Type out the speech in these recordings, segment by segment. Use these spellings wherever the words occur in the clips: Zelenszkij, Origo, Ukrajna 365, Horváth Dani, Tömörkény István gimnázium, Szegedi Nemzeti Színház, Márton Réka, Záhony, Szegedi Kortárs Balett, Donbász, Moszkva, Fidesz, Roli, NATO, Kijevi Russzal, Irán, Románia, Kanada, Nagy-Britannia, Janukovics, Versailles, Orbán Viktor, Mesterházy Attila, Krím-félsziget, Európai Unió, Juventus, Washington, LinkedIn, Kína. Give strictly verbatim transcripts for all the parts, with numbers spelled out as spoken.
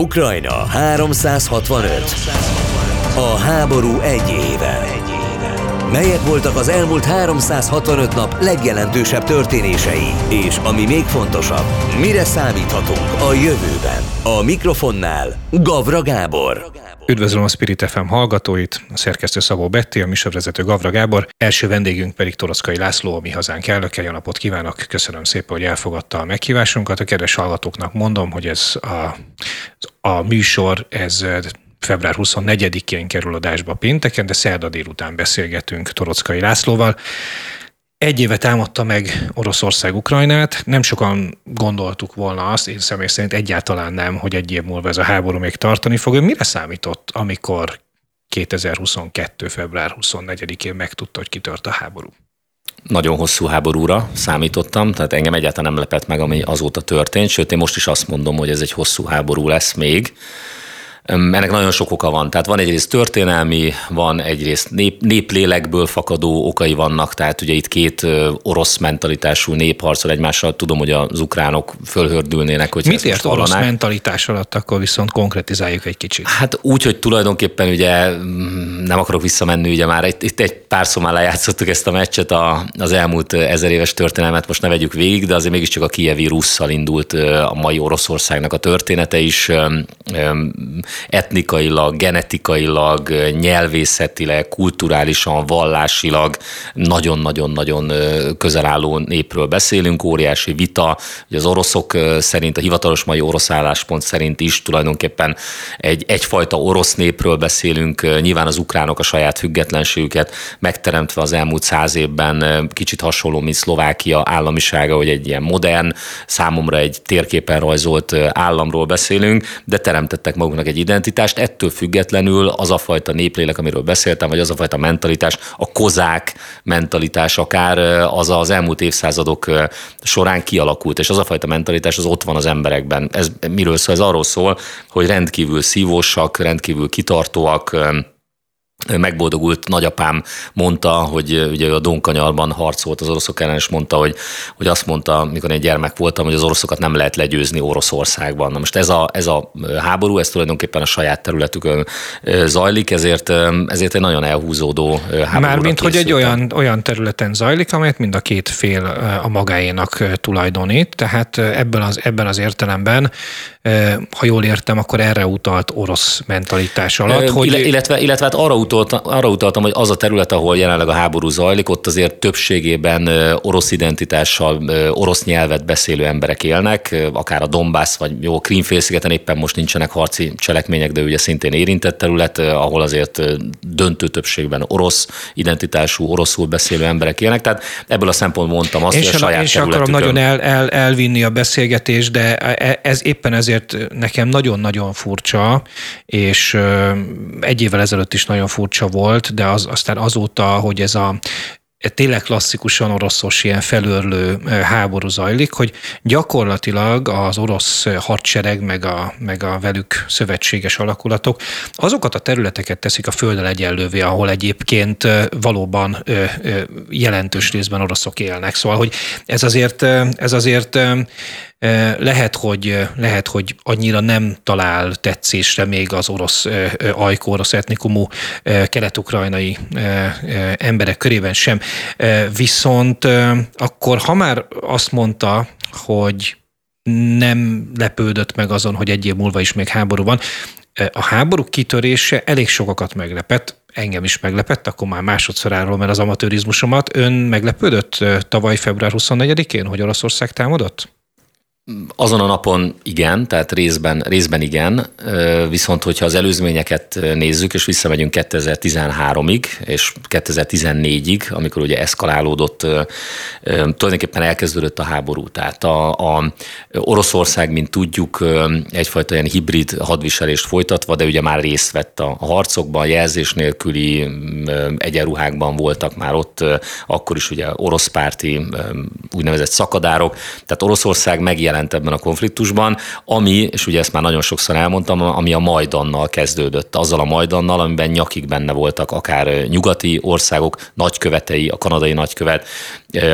Ukrajna háromszázhatvanöt. A háború egy éve. Melyek voltak az elmúlt háromszázhatvanöt nap legjelentősebb történései, és ami még fontosabb, mire számíthatunk a jövőben? A mikrofonnál Gavra Gábor. Üdvözlöm a Spirit ef em hallgatóit, a szerkesztő Szabó Betti, a műsorvezető Gavra Gábor, első vendégünk pedig Torockai László, a Mi Hazánk elnöke. Jó napot kívánok, köszönöm szépen, hogy elfogadta a meghívásunkat. A kedves hallgatóknak mondom, hogy ez a, a műsor, ez február huszonnegyedikén kerül adásba pénteken, de szerda délután beszélgetünk Torockai Lászlóval. Egy éve támadta meg Oroszország Ukrajnát, nem sokan gondoltuk volna azt, én személy szerint egyáltalán nem, hogy egy év múlva ez a háború még tartani fog. Ön mire számított, amikor kétezer-huszonkettő. február huszonnegyedikén megtudta, hogy kitört a háború? Nagyon hosszú háborúra számítottam, tehát engem egyáltalán nem lepett meg, ami azóta történt, sőt én most is azt mondom, hogy ez egy hosszú háború lesz még. Ennek nagyon sok oka van, tehát van egyrészt történelmi, van egyrészt nép, néplélekből fakadó okai vannak, tehát ugye itt két orosz mentalitású nép harcol egymással, tudom, hogy az ukránok fölhördülnének, hogy mit ért orosz hallanák. Mentalitás alatt, akkor viszont konkretizáljuk egy kicsit. Hát úgy, hogy tulajdonképpen ugye nem akarok visszamenni, ugye már itt egy pár szó már lejátszottuk ezt a meccset, a, az elmúlt ezer éves történelmet most ne vegyük végig, de azért mégiscsak a Kijevi Russzal indult a mai Oroszországnak a története is, etnikailag, genetikailag, nyelvészetileg, kulturálisan, vallásilag nagyon-nagyon-nagyon közel álló népről beszélünk, óriási vita, hogy az oroszok szerint, a hivatalos mai orosz álláspont szerint is tulajdonképpen egy, egyfajta orosz népről beszélünk, nyilván az ukránok a saját függetlenségüket megteremtve az elmúlt száz évben, kicsit hasonló, mint Szlovákia államisága, hogy egy ilyen modern, számomra egy térképen rajzolt államról beszélünk, de teremtettek magunknak egy identitást, ettől függetlenül az a fajta néplélek, amiről beszéltem, vagy az a fajta mentalitás, a kozák mentalitás akár, az az elmúlt évszázadok során kialakult, és az a fajta mentalitás az ott van az emberekben. Ez miről szól? Ez arról szól, hogy rendkívül szívósak, rendkívül kitartóak. Megboldogult nagyapám mondta, hogy ugye a Donkanyarban harcolt az oroszok ellen, és mondta, hogy, hogy azt mondta, mikor én gyermek voltam, hogy az oroszokat nem lehet legyőzni Oroszországban. Na most ez a, ez a háború, ez tulajdonképpen a saját területükön zajlik, ezért, ezért egy nagyon elhúzódó háború. Mármint, hogy egy olyan, olyan területen zajlik, amelyet mind a két fél a magáénak tulajdonít, tehát ebben az, ebben az értelemben, ha jól értem, akkor erre utalt orosz mentalitás alatt, hogy... Illetve, illetve hát arra utaltam, arra utaltam, hogy az a terület, ahol jelenleg a háború zajlik, ott azért többségében orosz identitással, orosz nyelvet beszélő emberek élnek, akár a Donbász, vagy jó, Krím-félszigeten éppen most nincsenek harci cselekmények, de ugye szintén érintett terület, ahol azért döntő többségben orosz identitású, oroszul beszélő emberek élnek, tehát ebből a szempontból mondtam azt, én hogy a saját én területükön... Én akarom nagyon el, el, elvinni a beszélgetést, de ez éppen ezért nekem nagyon-nagyon furcsa, és egy évvel ezelőtt is nagyon furcsa volt, de az, aztán azóta, hogy ez a tényleg klasszikusan oroszos ilyen felőrlő háború zajlik, hogy gyakorlatilag az orosz hadsereg, meg a, meg a velük szövetséges alakulatok azokat a területeket teszik a földdel egyenlővé, ahol egyébként valóban jelentős részben oroszok élnek. Szóval, hogy ez azért, ez azért lehet, hogy, lehet, hogy annyira nem talál tetszésre még az orosz ajkú, orosz etnikumú kelet-ukrajnai emberek körében sem. Viszont akkor, ha már azt mondta, hogy nem lepődött meg azon, hogy egy év múlva is még háború van, a háború kitörése elég sokakat meglepett, engem is meglepett, akkor már másodszor állom el az amatőrizmusomat. Ön meglepődött tavaly február huszonnegyedikén, hogy Oroszország támadott? Azon a napon igen, tehát részben, részben igen, viszont hogyha az előzményeket nézzük, és visszamegyünk kétezer-tizenháromig és kétezer-tizennégyig, amikor ugye eszkalálódott, tulajdonképpen elkezdődött a háború. Tehát a, a Oroszország, mint tudjuk, egyfajta ilyen hibrid hadviselést folytatva, de ugye már részt vett a harcokban, jelzés nélküli egyenruhákban voltak már ott, akkor is ugye oroszpárti úgynevezett szakadárok, tehát Oroszország megjelent jelent ebben a konfliktusban, ami, és ugye ezt már nagyon sokszor elmondtam, ami a Majdannal kezdődött, azzal a Majdannal, amiben nyakig benne voltak akár nyugati országok nagykövetei, a kanadai nagykövet,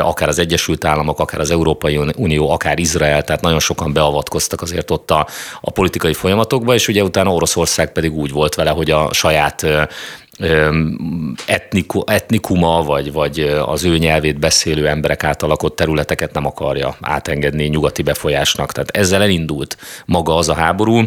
akár az Egyesült Államok, akár az Európai Unió, akár Izrael, tehát nagyon sokan beavatkoztak azért ott a, a politikai folyamatokba, és ugye utána Oroszország pedig úgy volt vele, hogy a saját Etniku, etnikuma, vagy, vagy az ő nyelvét beszélő emberek által lakott területeket nem akarja átengedni nyugati befolyásnak. Tehát ezzel elindult maga az a háború,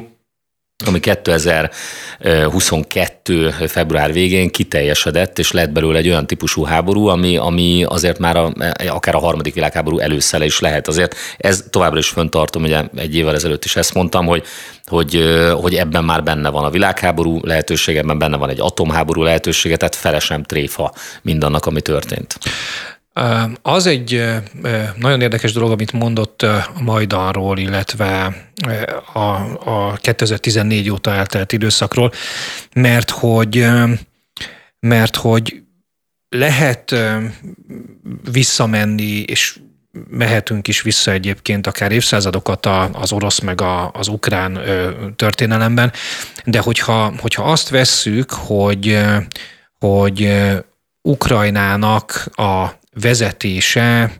ami kétezer-huszonkettő. február végén kiteljesedett, és lett belőle egy olyan típusú háború, ami, ami azért már a, akár a harmadik világháború előszele is lehet. Azért ez továbbra is fenntartom, ugye egy évvel ezelőtt is ezt mondtam, hogy, hogy, hogy ebben már benne van a világháború lehetősége, ebben benne van egy atomháború lehetősége, tehát fele sem tréfa mindannak, ami történt. Az egy nagyon érdekes dolog, amit mondott a Majdanról, illetve a, a kétezer-tizennégy óta eltelt időszakról, mert hogy, mert hogy lehet visszamenni, és mehetünk is vissza egyébként akár évszázadokat az orosz meg az ukrán történelemben, de hogyha, hogyha azt vesszük, hogy, hogy Ukrajnának a vezetése,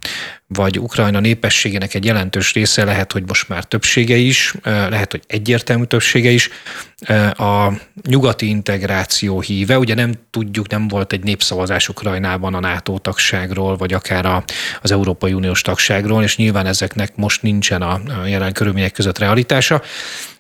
vagy Ukrajna népességének egy jelentős része, lehet, hogy most már többsége is, lehet, hogy egyértelmű többsége is, a nyugati integráció híve, ugye nem tudjuk, nem volt egy népszavazás Ukrajnában a NATO tagságról, vagy akár a, az Európai Uniós tagságról, és nyilván ezeknek most nincsen a jelen körülmények között realitása.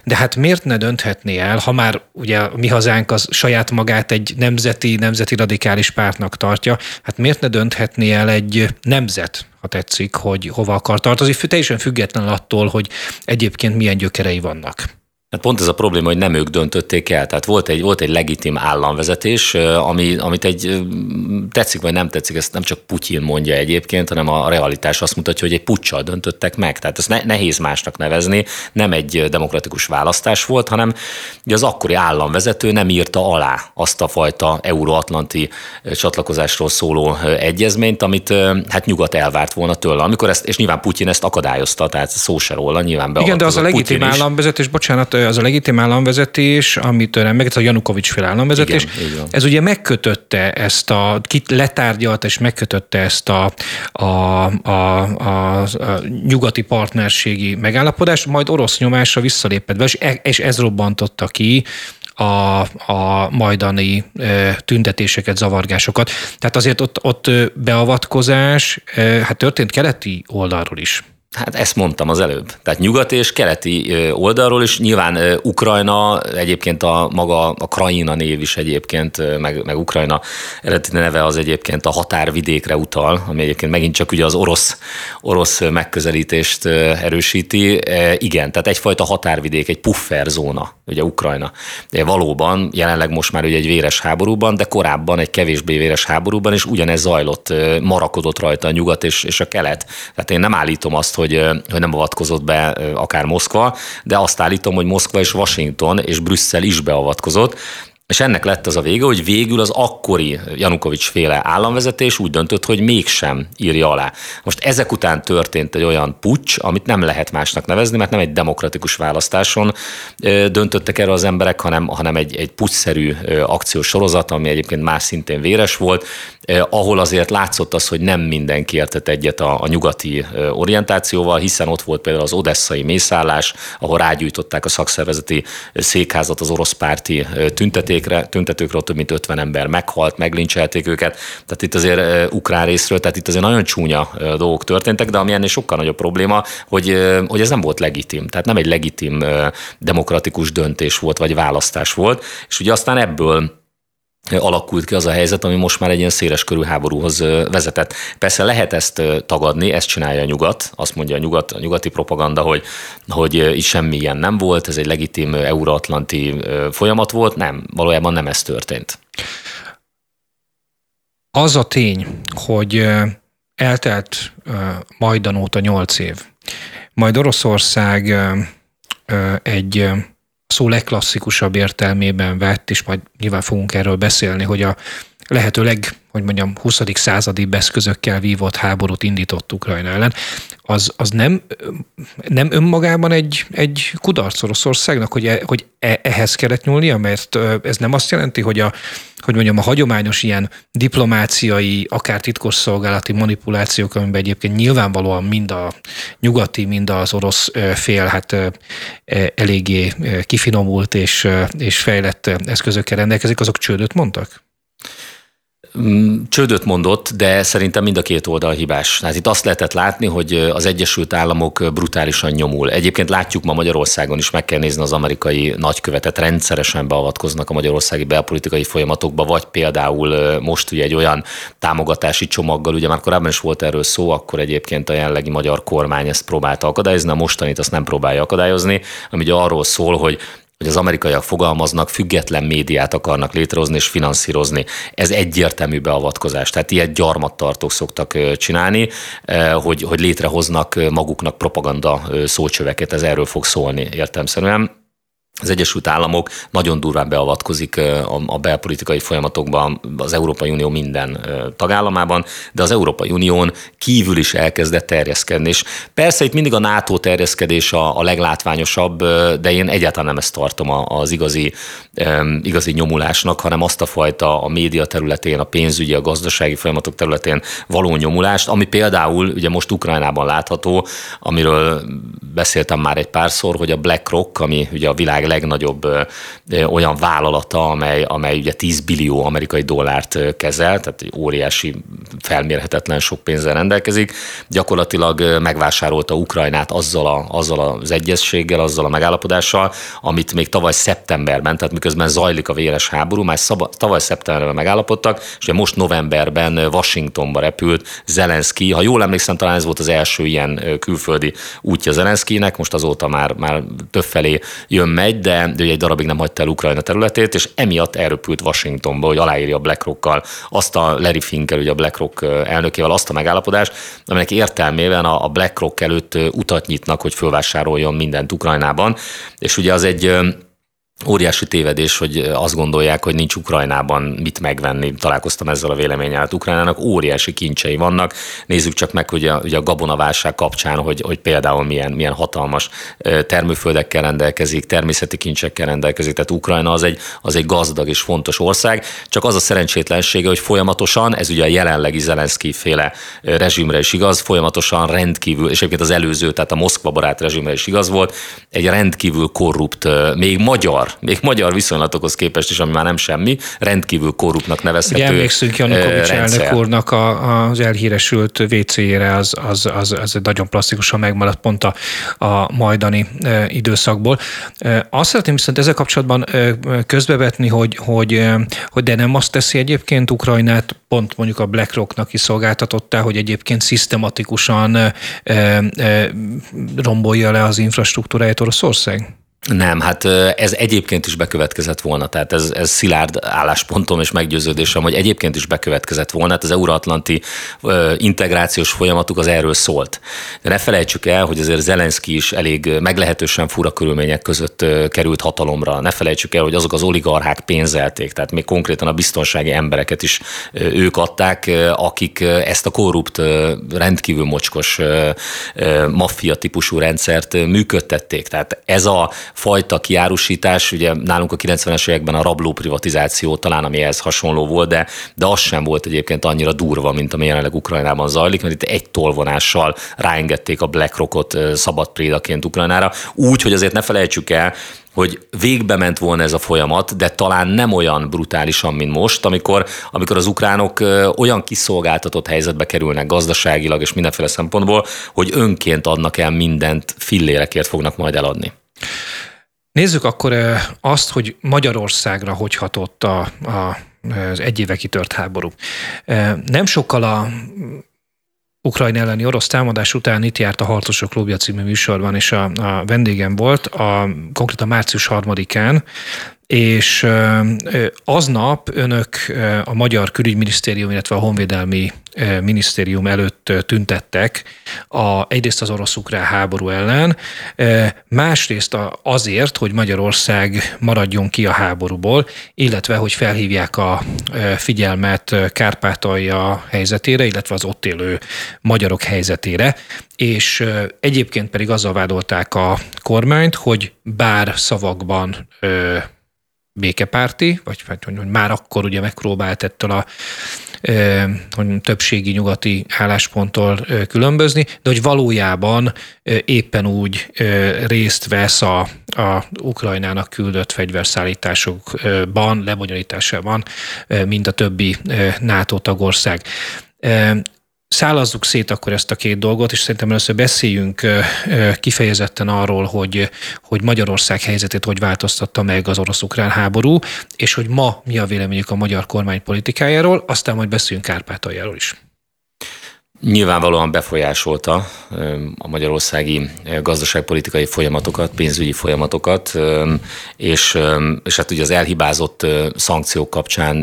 De hát miért ne dönthetné el, ha már ugye a Mi Hazánk az saját magát egy nemzeti, nemzeti radikális pártnak tartja, hát miért ne dönthetné el egy nemzet, ha tetszik, hogy hova akar tartozni, teljesen független attól, hogy egyébként milyen gyökerei vannak. Hát pont ez a probléma, hogy nem ők döntötték el. Tehát volt egy, volt egy legitim államvezetés, ami, amit egy tetszik vagy nem tetszik, ezt nem csak Putyin mondja egyébként, hanem a realitás azt mutatja, hogy egy puccsal döntöttek meg. Tehát ezt ne, nehéz másnak nevezni, nem egy demokratikus választás volt, hanem az akkori államvezető nem írta alá azt a fajta euróatlanti csatlakozásról szóló egyezményt, amit hát nyugat elvárt volna tőle. Amikor ezt, és nyilván Putyin ezt akadályozta, tehát szó se róla, nyilván beavatkozott. Igen, de az a legitim államvezetés, bocsánat, az a legitim államvezetés, amit meg, ez a Janukovics féle államvezetés, igen, ez ugye megkötötte ezt a, kit letárgyalt és megkötötte ezt a, a, a, a, a nyugati partnerségi megállapodást, majd orosz nyomásra visszalépett be, és, és ez robbantotta ki a, a majdani e, tüntetéseket, zavargásokat. Tehát azért ott, ott beavatkozás, e, hát történt keleti oldalról is. Hát ezt mondtam az előbb. Tehát nyugati és keleti oldalról is, nyilván Ukrajna, egyébként a maga a Krajina név is egyébként, meg, meg Ukrajna eredeti neve az egyébként a határvidékre utal, ami egyébként megint csak ugye az orosz, orosz megközelítést erősíti. Igen, tehát egyfajta határvidék, egy pufferzóna, ugye Ukrajna. De valóban, jelenleg most már ugye egy véres háborúban, de korábban egy kevésbé véres háborúban, és ugyanez zajlott, marakodott rajta a nyugat és, és a kelet. Tehát én nem állítom azt, hogy Hogy, hogy nem avatkozott be akár Moszkva, de azt állítom, hogy Moszkva és Washington és Brüsszel is beavatkozott, és ennek lett az a vége, hogy végül az akkori Janukovics féle államvezetés úgy döntött, hogy mégsem írja alá. Most ezek után történt egy olyan puccs, amit nem lehet másnak nevezni, mert nem egy demokratikus választáson döntöttek erre az emberek, hanem, hanem egy, egy pucszerű akciós sorozat, ami egyébként már szintén véres volt, ahol azért látszott az, hogy nem mindenki értett egyet a, a nyugati orientációval, hiszen ott volt például az odesszai mészállás, ahol rágyújtották a szakszervezeti székházat az oroszpárti tüntetésre, tüntetőkről több mint ötven ember meghalt, meglincselték őket, tehát itt azért ukrán részről, tehát itt azért nagyon csúnya dolgok történtek, de ami ennél sokkal nagyobb probléma, hogy, hogy ez nem volt legitim, tehát nem egy legitim demokratikus döntés volt, vagy választás volt, és ugye aztán ebből alakult ki az a helyzet, ami most már egy ilyen széles körű háborúhoz vezetett. Persze lehet ezt tagadni, ezt csinálja a nyugat, azt mondja a nyugat, a nyugati propaganda, hogy, hogy itt semmi ilyen nem volt, ez egy legitim euróatlanti folyamat volt, nem, valójában nem ez történt. Az a tény, hogy eltelt Majdan óta nyolc év, majd Oroszország egy szó legklasszikusabb értelmében vett, és majd nyilván fogunk erről beszélni, hogy a lehető hogy mondjam, huszadik századi eszközökkel vívott háborút indított Ukrajna ellen, az, az nem, nem önmagában egy, egy kudarc Oroszországnak, hogy, e, hogy e, ehhez kellett nyúlnia, mert ez nem azt jelenti, hogy a, hogy mondjam, a hagyományos ilyen diplomáciai, akár titkosszolgálati manipulációk, amiben egyébként nyilvánvalóan mind a nyugati, mind az orosz fél hát eléggé kifinomult és, és fejlett eszközökkel rendelkezik, azok csődöt mondtak? Csődöt mondott, de szerintem mind a két oldal hibás. Hát itt azt lehetett látni, hogy az Egyesült Államok brutálisan nyomul. Egyébként látjuk ma Magyarországon is, meg kell nézni az amerikai nagykövetet, rendszeresen beavatkoznak a magyarországi belpolitikai folyamatokba, vagy például most ugye egy olyan támogatási csomaggal, ugye már korábban is volt erről szó, akkor egyébként a jelenlegi magyar kormány ezt próbálta akadályozni, a mostanit azt nem próbálja akadályozni, ami ugye arról szól, hogy hogy az amerikaiak fogalmaznak, független médiát akarnak létrehozni és finanszírozni. Ez egyértelmű beavatkozás. Tehát ilyet gyarmattartók szoktak csinálni, hogy, hogy létrehoznak maguknak propaganda szócsöveket, ez erről fog szólni értelemszerűen. Az Egyesült Államok nagyon durván beavatkozik a belpolitikai folyamatokban az Európai Unió minden tagállamában, de az Európai Unión kívül is elkezdett terjeszkedni. És persze itt mindig a NATO terjeszkedés a leglátványosabb, de én egyáltalán nem ezt tartom az igazi, igazi nyomulásnak, hanem azt a fajta a média területén, a pénzügyi, a gazdasági folyamatok területén való nyomulást, ami például ugye most Ukrajnában látható, amiről beszéltem már egy párszor, hogy a BlackRock, ami ugye a világ legnagyobb olyan vállalata, amely, amely ugye tíz billió amerikai dollárt kezel, tehát óriási, felmérhetetlen sok pénzzel rendelkezik. Gyakorlatilag megvásárolta Ukrajnát azzal, a, azzal az egyezséggel, azzal a megállapodással, amit még tavaly szeptemberben, tehát miközben zajlik a véres háború, már szab, tavaly szeptemberben megállapodtak, és most novemberben Washingtonba repült Zelenszkij. Ha jól emlékszem, talán ez volt az első ilyen külföldi útja Zelenszkijnek, most azóta már, már többfelé jön meg, de ugye egy darabig nem hagyta el Ukrajna területét, és emiatt elröpült Washingtonba, hogy aláírja a BlackRockkal, azt a Larry Finkkel, ugye a BlackRock elnökével azt a megállapodást, aminek értelmében a BlackRock előtt utat nyitnak, hogy fölvásároljon mindent Ukrajnában, és ugye az egy óriási tévedés, hogy azt gondolják, hogy nincs Ukrajnában mit megvenni. Találkoztam ezzel a véleménnyel, hát Ukrajnának óriási kincsei vannak. Nézzük csak meg, hogy a, ugye a gabonaválság kapcsán, hogy, hogy például milyen, milyen hatalmas termőföldekkel rendelkezik, természeti kincsekkel rendelkezik. Tehát Ukrajna az egy, az egy gazdag és fontos ország. Csak az a szerencsétlensége, hogy folyamatosan, ez ugye a jelenlegi Zelenszkij féle rezsimre is igaz, folyamatosan rendkívül, és egyébként az előző, tehát a Moszkva barát rezsimre is igaz volt, egy rendkívül korrupt, még magyar még magyar viszonylatokhoz képest is, ami már nem semmi, rendkívül korruptnak nevezhető rendszer. Ugye emlékszünk Janukovics elnök úrnak a, az elhíresült vé cé-jére, az, az, az, az nagyon plastikusan megmaradt pont a, a majdani e, időszakból. E, azt szeretném viszont ezzel kapcsolatban e, közbevetni, hogy, hogy, e, hogy de nem azt teszi egyébként Ukrajnát, pont mondjuk a BlackRocknak is szolgáltatottá, hogy egyébként szisztematikusan e, e, rombolja le az infrastruktúráját Oroszország? Nem, hát ez egyébként is bekövetkezett volna, tehát ez, ez szilárd álláspontom és meggyőződésem, hogy egyébként is bekövetkezett volna, hát az euróatlanti integrációs folyamatuk az erről szólt. De ne felejtsük el, hogy azért Zelenszkij is elég meglehetősen fura körülmények között került hatalomra, ne felejtsük el, hogy azok az oligarchák pénzelték, tehát még konkrétan a biztonsági embereket is ők adták, akik ezt a korrupt, rendkívül mocskos maffia típusú rendszert működtették, tehát ez a fajta kiárusítás, ugye nálunk a kilencvenes években a rabló privatizáció talán, ami ehhez hasonló volt, de, de az sem volt egyébként annyira durva, mint ami jelenleg Ukrajnában zajlik, mert itt egy tolvonással ráengedték a BlackRockot szabad prédaként Ukrajnára. Úgy, hogy azért ne felejtsük el, hogy végbe ment volna ez a folyamat, de talán nem olyan brutálisan, mint most, amikor, amikor az ukránok olyan kiszolgáltatott helyzetbe kerülnek gazdaságilag és mindenféle szempontból, hogy önként adnak el mindent, fillérekért fognak majd eladni. Nézzük akkor azt, hogy Magyarországra hogy hatott a, a, az egy éve kitört háború. Nem sokkal a Ukrajna elleni orosz támadás után itt járt a Harcosok Klubja című műsorban, és a, a vendégem volt a konkrétan március harmadikán és aznap önök a Magyar Külügyminisztérium, illetve a Honvédelmi Minisztérium előtt tüntettek a, egyrészt az orosz-ukrán háború ellen, másrészt azért, hogy Magyarország maradjon ki a háborúból, illetve hogy felhívják a figyelmet Kárpátalja helyzetére, illetve az ott élő magyarok helyzetére, és egyébként pedig azzal vádolták a kormányt, hogy bár szavakban békepárti, vagy hogy már akkor ugye megpróbált ettől a hogy többségi nyugati állásponttól különbözni, de hogy valójában éppen úgy részt vesz a, a Ukrajnának küldött fegyverszállításokban, lebonyolításában, mint a többi NATO tagország. Szállazzuk szét akkor ezt a két dolgot, és szerintem először beszéljünk kifejezetten arról, hogy, hogy Magyarország helyzetét hogy változtatta meg az orosz-ukrán háború, és hogy ma mi a véleményük a magyar kormány politikájáról, aztán majd beszéljünk Kárpátaljáról is. Nyilvánvalóan befolyásolta a magyarországi gazdaságpolitikai folyamatokat, pénzügyi folyamatokat, és, és hát ugye az elhibázott szankciók kapcsán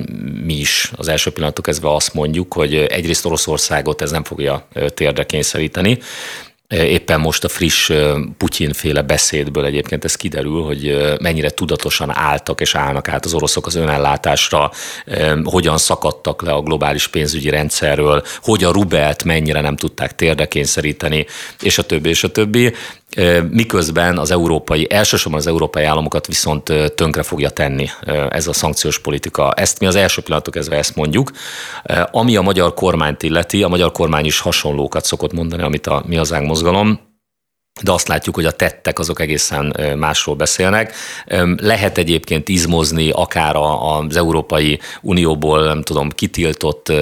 mi is az első pillanattól kezdve azt mondjuk, hogy egyrészt Oroszországot ez nem fogja térdre kényszeríteni. Éppen most a friss Putyin-féle beszédből egyébként ez kiderül, hogy mennyire tudatosan álltak és állnak át az oroszok az önellátásra, hogyan szakadtak le a globális pénzügyi rendszerről, hogy a rubelt mennyire nem tudták térdre kényszeríteni, és a többi, és a többi. Miközben az európai, elsősorban az európai államokat viszont tönkre fogja tenni ez a szankciós politika. Ezt mi az első pillanatok ezzel ezt mondjuk. Ami a magyar kormányt illeti, a magyar kormány is hasonlókat szokott mondani, amit a Mi Hazánk mozgalom, de azt látjuk, hogy a tettek azok egészen másról beszélnek. Lehet egyébként izmozni akár az Európai Unióból, nem tudom, kitiltott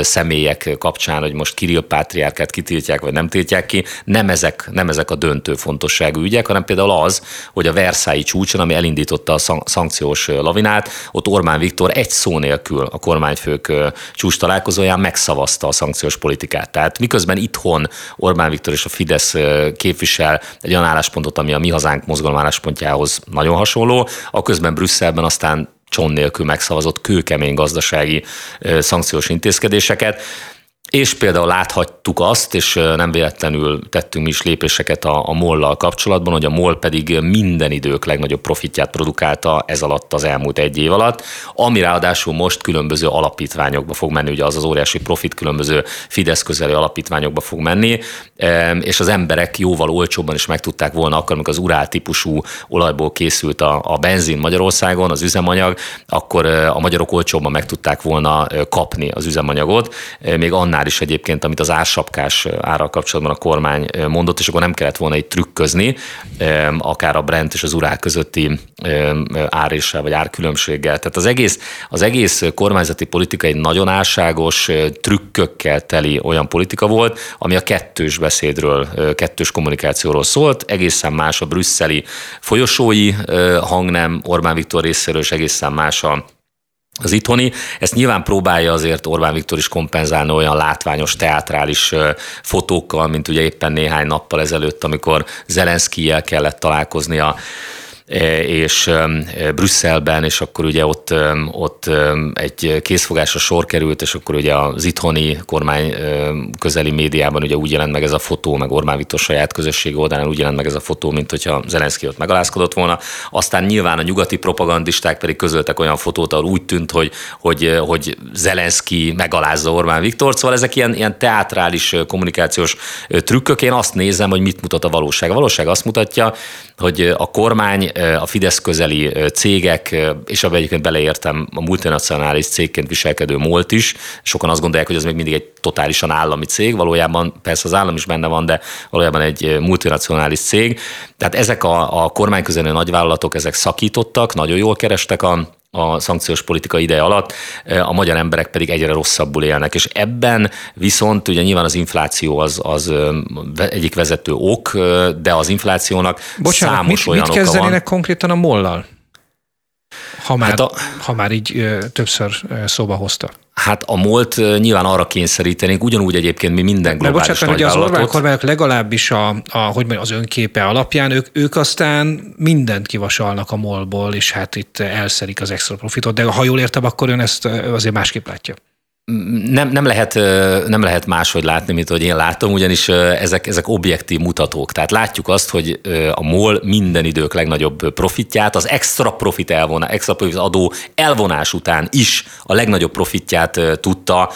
személyek kapcsán, hogy most Kirill pátriárkát kitiltják, vagy nem tiltják ki. Nem ezek, nem ezek a döntő fontosságú ügyek, hanem például az, hogy a versailles-i csúcson, ami elindította a szankciós lavinát, ott Orbán Viktor egy szó nélkül a kormányfők csúcs találkozóján megszavazta a szankciós politikát. Tehát miközben itthon Orbán Viktor és a Fidesz képviselő egy olyan álláspontot, ami a Mi Hazánk mozgalom álláspontjához nagyon hasonló, a közben Brüsszelben aztán csont nélkül megszavazott kőkemény gazdasági szankciós intézkedéseket. És például láthattuk azt, és nem véletlenül tettünk mi is lépéseket a, a mollal kapcsolatban, hogy a MOL pedig minden idők legnagyobb profitját produkálta ez alatt az elmúlt egy év alatt, ami ráadásul most különböző alapítványokba fog menni, ugye az az óriási profit különböző Fidesz közeli alapítványokba fog menni, és az emberek jóval olcsóbban is megtudták volna akkor, amikor az urál típusú olajból készült a, a benzin Magyarországon, az üzemanyag, akkor a magyarok olcsóbban meg tudták volna kapni az üzemanyagot, még annál is egyébként, amit az ársapkás árral kapcsolatban a kormány mondott, és akkor nem kellett volna itt trükközni, akár a Brent és az urál közötti áréssel, vagy árkülönbséggel. Tehát az egész, az egész kormányzati politika egy nagyon álságos, trükkökkel teli olyan politika volt, ami a kettős beszédről, kettős kommunikációról szólt, egészen más a brüsszeli folyosói hangnem Orbán Viktor részéről, és egészen más a az itthoni. Ezt nyilván próbálja azért Orbán Viktor is kompenzálni olyan látványos, teátrális fotókkal, mint ugye éppen néhány nappal ezelőtt, amikor Zelenszkijjel kellett találkoznia, és Brüsszelben, és akkor ugye ott, ott egy készfogásra sor került, és akkor ugye az itthoni kormány közeli médiában ugye úgy jelent meg ez a fotó, meg Orbán Viktor saját közösségi oldalán úgy jelent meg ez a fotó, mint hogyha Zelenszkij ott megalázkodott volna. Aztán nyilván a nyugati propagandisták pedig közöltek olyan fotót, ahol úgy tűnt, hogy, hogy, hogy Zelenszkij megalázza Orbán Viktor, szóval ezek ilyen, ilyen teátrális kommunikációs trükkök. Én azt nézem, hogy mit mutat a valóság. A valóság azt mutatja, hogy a kormány, a Fidesz közeli cégek, és abban egyébként beleértem a multinacionális cégként viselkedő MOL-t is. Sokan azt gondolják, hogy ez még mindig egy totálisan állami cég, valójában persze az állam is benne van, de valójában egy multinacionális cég. Tehát ezek a, a kormány közeli nagyvállalatok, ezek szakítottak, nagyon jól kerestek a a szankciós politika ideje alatt, a magyar emberek pedig egyre rosszabbul élnek. És ebben viszont ugye nyilván az infláció az, az egyik vezető ok, de az inflációnak Bocsánat, számos mit, olyan mit oka van. Bocsánat, mit kezdenének konkrétan a mollal? ha már, hát a, ha már így többször szóba hozta. Hát a MOL-t nyilván arra kényszerítenénk, ugyanúgy egyébként mi minden globális bocsánat, nagyvállalatot. Mert bocsánat, hogy az Orbán kormányok legalábbis a, a, hogy mondjam, az önképe alapján, ők, ők aztán mindent kivasalnak a MOL-ból, és hát itt elszelik az extra profitot, de ha jól értem, akkor ön ezt azért másképp látja. Nem, nem, lehet, nem lehet máshogy látni, mint hogy én látom, ugyanis ezek, ezek objektív mutatók. Tehát látjuk azt, hogy a MOL minden idők legnagyobb profitját, az extra profit, elvonás, extra profit adó elvonás után is a legnagyobb profitját tudta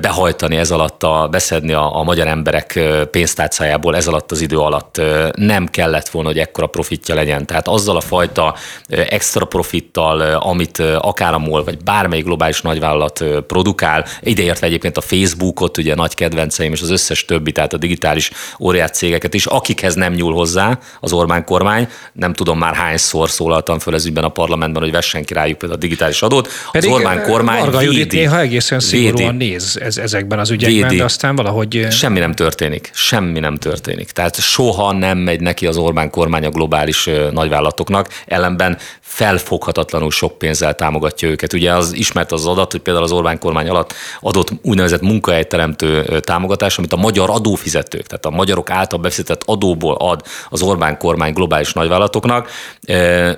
behajtani ez alatt, a, beszedni a, a magyar emberek pénztárcájából ez alatt az idő alatt. Nem kellett volna, hogy ekkora profitja legyen. Tehát azzal a fajta extra profittal, amit akár a MOL, vagy bármelyik globális nagyvállalat produkál, ideértve egyébként a Facebookot, ugye nagy kedvenceim, és az összes többi, tehát a digitális óriás cégeket is, akikhez nem nyúl hozzá az Orbán kormány. Nem tudom már hányszor szólaltam föl ez ügyben a parlamentben, hogy vessen ki rájuk például a digitális adót. Pedig az Orbán kormány Marga védi. Judit néha egészen szigorúan védi, néz ez, ezekben az ügyekben, védi. De aztán valahogy... Semmi nem történik. Semmi nem történik. Tehát soha nem megy neki az Orbán kormány a globális nagyvállalatoknak, ellenben felfoghatatlanul sok pénzzel támogatja őket. Ugye az ismert az adat, hogy például az Orbán kormány alatt adott úgynevezett munkahelyteremtő támogatás, amit a magyar adófizetők, tehát a magyarok által befizetett adóból ad az Orbán kormány globális nagyvállalatoknak.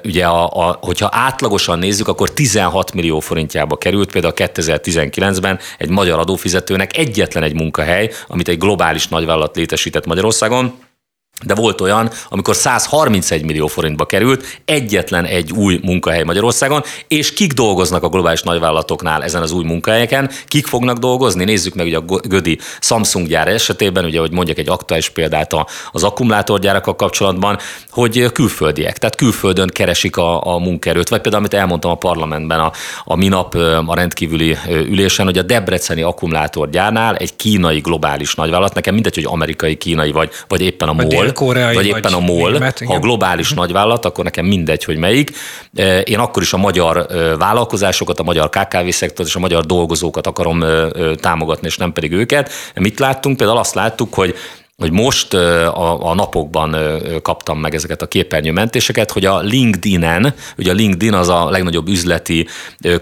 Ugye, a, a, hogyha átlagosan nézzük, akkor tizenhat millió forintjába került például kétezer-tizenkilencben egy magyar adófizetőnek egyetlen egy munkahely, amit egy globális nagyvállalat létesített Magyarországon. De volt olyan, amikor száz harmincegy millió forintba került egyetlen egy új munkahely Magyarországon, és kik dolgoznak a globális nagyvállalatoknál ezen az új munkahelyeken, kik fognak dolgozni? Nézzük meg ugye a Gödi Samsung gyár esetében, ugye, hogy mondjak egy aktuális példát az akkumulátorgyárakkal kapcsolatban, hogy külföldiek, tehát külföldön keresik a, a munkaerőt, vagy például, amit elmondtam a parlamentben a, a minap a rendkívüli ülésen, hogy a debreceni akkumulátorgyárnál egy kínai globális nagyvállalat, nekem mindegy, hogy amerikai, kínai vagy, vagy éppen a MOL, Koreai, vagy éppen a MOL, német, ha globális nagyvállalat, akkor nekem mindegy, hogy melyik. Én akkor is a magyar vállalkozásokat, a magyar ká ká vé-szektort és a magyar dolgozókat akarom támogatni, és nem pedig őket. Mit láttunk? Például azt láttuk, hogy hogy most a, a napokban kaptam meg ezeket a képernyőmentéseket, hogy a LinkedIn-en, ugye a LinkedIn az a legnagyobb üzleti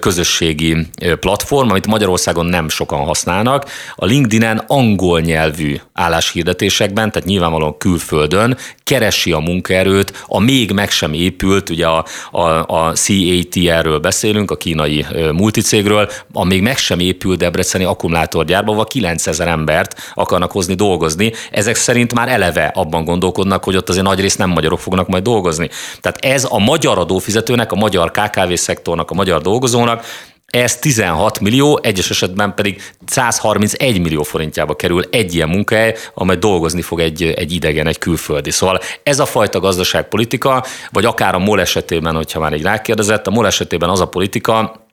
közösségi platform, amit Magyarországon nem sokan használnak. A LinkedIn-en angol nyelvű álláshirdetésekben, tehát nyilvánvalóan külföldön keresi a munkaerőt, a még meg sem épült, ugye a, a, a cé á té-ről beszélünk, a kínai multicégről, a még meg sem épült debreceni akkumulátorgyárban, ahol kilencezer embert akarnak hozni dolgozni. Ezek szerint már eleve abban gondolkodnak, hogy ott azért nagy rész nem magyarok fognak majd dolgozni. Tehát ez a magyar adófizetőnek, a magyar ká ká vé-szektornak, a magyar dolgozónak, ez tizenhat millió, egyes esetben pedig száz harmincegy millió forintjába kerül egy ilyen munkahely, amely dolgozni fog egy, egy idegen, egy külföldi. Szóval ez a fajta gazdaságpolitika, vagy akár a MOL esetében, hogyha már így rákérdezett, a MOL esetében az a politika,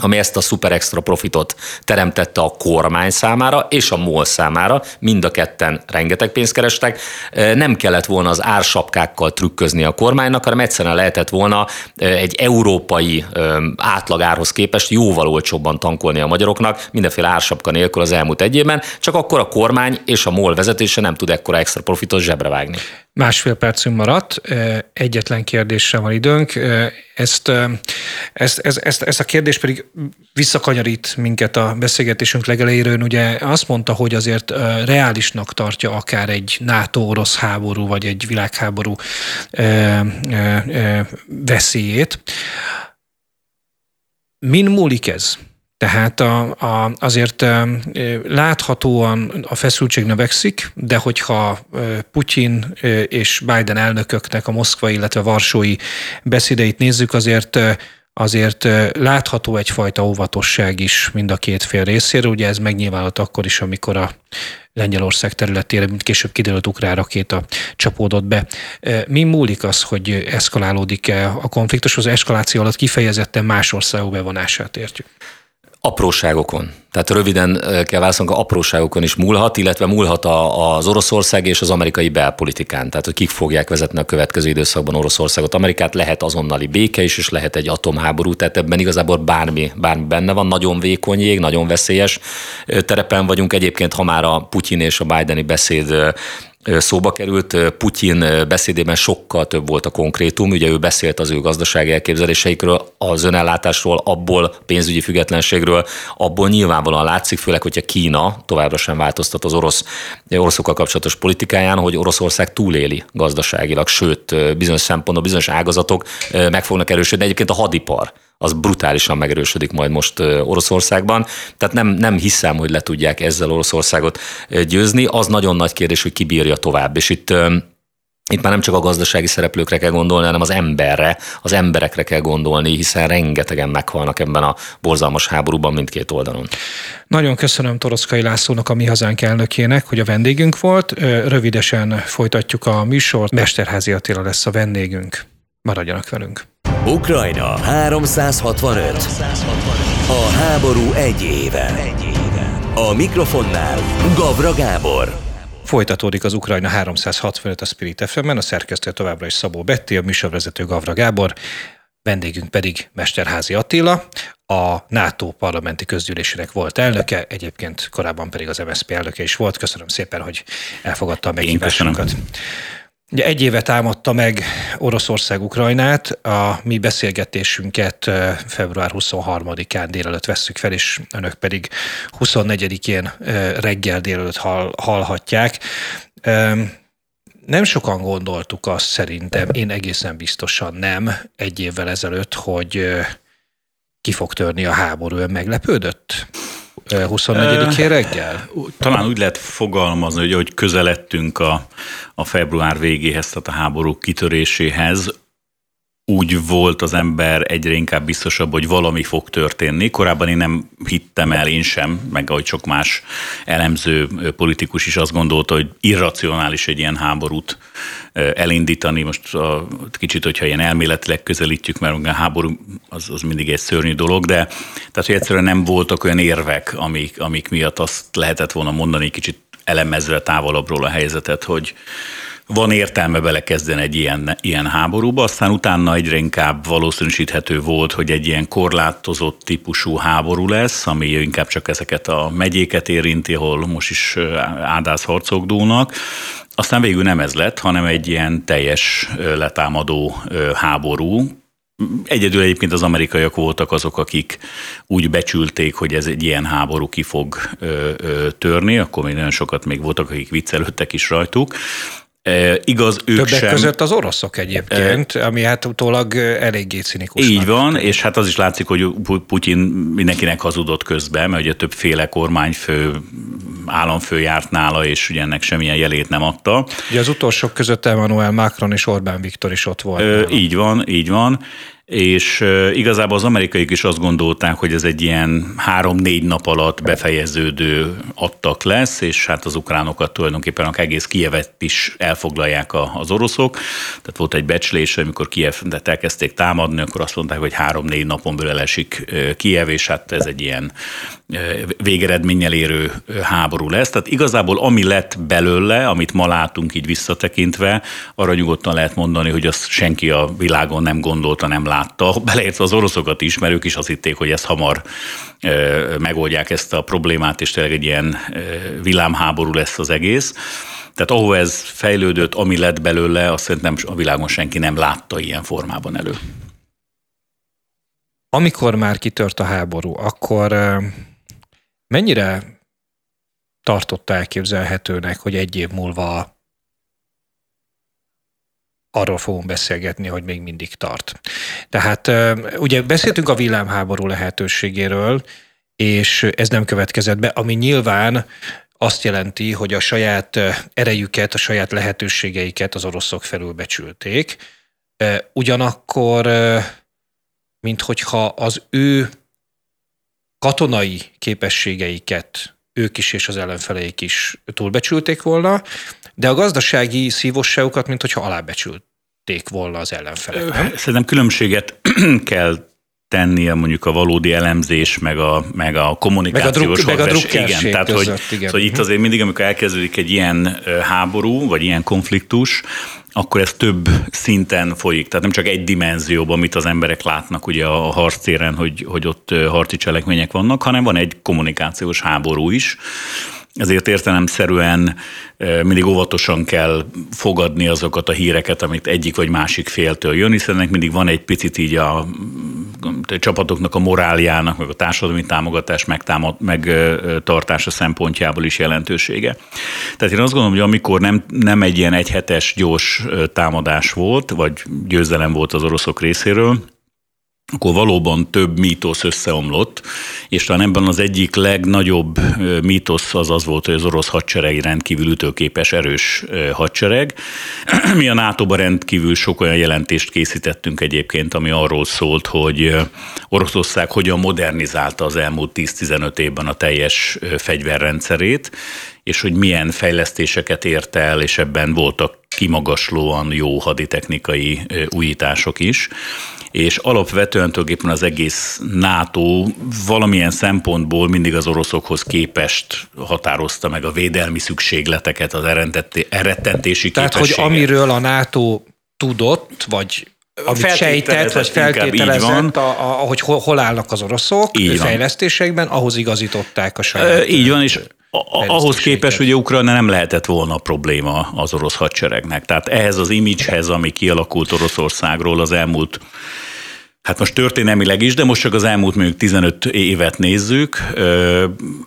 ami ezt a szuper extra profitot teremtette a kormány számára és a MOL számára, mind a ketten rengeteg pénzt kerestek. Nem kellett volna az ársapkákkal trükközni a kormánynak, hanem egyszerűen lehetett volna egy európai átlagárhoz képest jóval olcsóbban tankolni a magyaroknak, mindenféle ársapka nélkül az elmúlt egy évben, csak akkor a kormány és a MOL vezetése nem tud ekkora extra profitot zsebre vágni. Másfél percünk maradt, egyetlen kérdésre van időnk. Ezt, ezt, ezt, ezt a kérdést pedig visszakanyarít minket a beszélgetésünk legelejéről. Ugye azt mondta, hogy azért reálisnak tartja akár egy NATO-orosz háború, vagy egy világháború veszélyét. Min múlik ez? Tehát a, a, azért láthatóan a feszültség növekszik, de hogyha Putin és Biden elnököknek a moszkvai, illetve varsói beszédeit nézzük, azért, azért látható egyfajta óvatosság is mind a két fél részéről. Ugye ez megnyilvánult akkor is, amikor a Lengyelország területére, mint később kiderült, ukrán rakéta csapódott be. Mi múlik az, hogy eszkalálódik-e a konfliktus? Az eskaláció alatt kifejezetten más országok bevonását értjük. Apróságokon. Tehát röviden kell válaszolni, hogy apróságokon is múlhat, illetve múlhat az Oroszország és az amerikai belpolitikán. Tehát, hogy kik fogják vezetni a következő időszakban Oroszországot. Amerikát lehet azonnali béke is, és lehet egy atomháború, tehát ebben igazából bármi, bármi benne van. Nagyon vékony jég, nagyon veszélyes terepen vagyunk. Egyébként, ha már a Putyin és a Bideni beszéd szóba került, Putyin beszédében sokkal több volt a konkrétum, ugye ő beszélt az ő gazdasági elképzeléseikről, a az önellátásról, abból pénzügyi függetlenségről, abból nyilvánvalóan látszik, főleg, hogyha Kína továbbra sem változtat az orosz, oroszokkal kapcsolatos politikáján, hogy Oroszország túléli gazdaságilag, sőt, bizonyos szempontból bizonyos ágazatok meg fognak erősödni. Egyébként a hadipar az brutálisan megerősödik majd most Oroszországban. Tehát nem, nem hiszem, hogy le tudják ezzel Oroszországot győzni. Az nagyon nagy kérdés, hogy ki bírja tovább. És itt, itt már nem csak a gazdasági szereplőkre kell gondolni, hanem az emberre, az emberekre kell gondolni, hiszen rengetegen meghalnak ebben a borzalmas háborúban mindkét oldalon. Nagyon köszönöm Torockai Lászlónak, a Mi Hazánk elnökének, hogy a vendégünk volt. Rövidesen folytatjuk a műsort. Mesterházy Attila lesz a vendégünk. Maradjanak velünk. Ukrajna háromszázhatvanöt. A háború egy éve. A mikrofonnál Gavra Gábor. Folytatódik az Ukrajna háromszázhatvanöt a Spirit ef em-en, a szerkesztő továbbra is Szabó Betti, a műsorvezető Gavra Gábor, vendégünk pedig Mesterházy Attila, a NATO parlamenti közgyűlésének volt elnöke, egyébként korábban pedig az em es zé pé elnöke is volt. Köszönöm szépen, hogy elfogadta a meghívásunkat. Ugye egy éve támadta meg Oroszország Ukrajnát, a mi beszélgetésünket február huszonharmadikán délelőtt vesszük fel, és önök pedig huszonnegyedikén reggel délelőtt hall, hallhatják. Nem sokan gondoltuk azt, szerintem, én egészen biztosan nem, egy évvel ezelőtt, hogy ki fog törni a háború. Ön meglepődött? huszonnegyedikén reggel? Talán úgy lehet fogalmazni, hogy, hogy közeledtünk a, a február végéhez, tehát a háború kitöréséhez. Úgy volt az ember egyre inkább biztosabb, hogy valami fog történni. Korábban én nem hittem el, én sem, meg ahogy sok más elemző politikus is azt gondolta, hogy irracionális egy ilyen háborút elindítani. Most a, kicsit, hogyha ilyen elméletileg közelítjük, mert a háború az, az mindig egy szörnyű dolog, de tehát, hogy egyszerűen nem voltak olyan érvek, amik, amik miatt azt lehetett volna mondani, kicsit elemezve távolabbról a helyzetet, hogy van értelme belekezdeni egy ilyen, ilyen háborúba, aztán utána egyre inkább valószínűsíthető volt, hogy egy ilyen korlátozott típusú háború lesz, ami inkább csak ezeket a megyéket érinti, ahol most is ádászharcok dúlnak. Aztán végül nem ez lett, hanem egy ilyen teljes letámadó háború. Egyedül egyébként az amerikaiak voltak azok, akik úgy becsülték, hogy ez egy ilyen háború ki fog törni, akkor még nagyon sokat még voltak, akik viccelődtek is rajtuk. E, igaz, ők Többek sem. között az oroszok egyébként, e, ami hát utólag eléggé cinikus. Így van, történt. És hát az is látszik, hogy Putin mindenkinek hazudott közben, mert ugye többféle kormányfő, államfő járt nála, és ugye ennek semmilyen jelét nem adta. Ugye az utolsók között Emmanuel Macron és Orbán Viktor is ott volt. E, így van, így van. És igazából az amerikaiak is azt gondolták, hogy ez egy ilyen három-négy nap alatt befejeződő attak lesz, és hát az ukránokat tulajdonképpen egész Kijevet is elfoglalják az oroszok. Tehát volt egy becslés, amikor Kijevet elkezdték támadni, akkor azt mondták, hogy három-négy napon belül elesik Kijev, és hát ez egy ilyen végeredménnyel érő háború lesz. Tehát igazából ami lett belőle, amit ma látunk így visszatekintve, arra nyugodtan lehet mondani, hogy azt senki a világon nem gondolta, nem látta, beleértve az oroszokat is, mert ők is azt hitték, hogy ezt hamar ö, megoldják ezt a problémát, és tényleg egy ilyen ö, villámháború lesz az egész. Tehát ahova ez fejlődött, ami lett belőle, azt szerintem a világon senki nem látta ilyen formában elő. Amikor már kitört a háború, akkor mennyire tartotta elképzelhetőnek, hogy egy év múlva arról fogunk beszélgetni, hogy még mindig tart? Tehát ugye beszéltünk a villámháború lehetőségéről, és ez nem következett be, ami nyilván azt jelenti, hogy a saját erejüket, a saját lehetőségeiket az oroszok felülbecsülték. Ugyanakkor, minthogyha az ő katonai képességeiket ők is és az ellenfeleik is túlbecsülték volna, de a gazdasági szívosságukat, mint hogyha alábecsülték volna az ellenfelek. Nem? Szerintem különbséget kell tennie mondjuk a valódi elemzés, meg a, meg a kommunikációs meg a, druk, meg a drukkerség igen, tehát, között. Hogy, igen. Szóval itt azért mindig, amikor elkezdődik egy ilyen háború, vagy ilyen konfliktus, akkor ez több szinten folyik. Tehát nem csak egy dimenzióban, amit az emberek látnak ugye a harctéren, hogy, hogy ott harci cselekmények vannak, hanem van egy kommunikációs háború is. Ezért értelemszerűen mindig óvatosan kell fogadni azokat a híreket, amit egyik vagy másik féltől jön, hiszen ennek mindig van egy picit így a csapatoknak a moráljának, meg a társadalmi támogatás megtámad, megtartása szempontjából is jelentősége. Tehát én azt gondolom, hogy amikor nem, nem egy ilyen egyhetes gyors támadás volt, vagy győzelem volt az oroszok részéről, akkor valóban több mítosz összeomlott, és talán ebben az egyik legnagyobb mítosz az az volt, hogy az orosz hadsereg rendkívül ütőképes, erős hadsereg. Mi a nátóban rendkívül sok olyan jelentést készítettünk egyébként, ami arról szólt, hogy Oroszország hogyan modernizálta az elmúlt tíz-tizenöt évben a teljes fegyverrendszerét, és hogy milyen fejlesztéseket ért el, és ebben voltak kimagaslóan jó haditechnikai újítások is. És alapvetően tulajdonképpen az egész NATO valamilyen szempontból mindig az oroszokhoz képest határozta meg a védelmi szükségleteket, az elrettentési képességet. Tehát, hogy amiről a NATO tudott, vagy amit sejtett, vagy feltételezett, hogy hol állnak az oroszok fejlesztésekben, ahhoz igazították a saját. Így van, és ahhoz képest, hogy Ukrajna nem lehetett volna probléma az orosz hadseregnek. Tehát ehhez az imidzshez, ami kialakult Oroszországról az elmúlt, hát most történelmileg is, de most csak az elmúlt mondjuk tizenöt évet nézzük,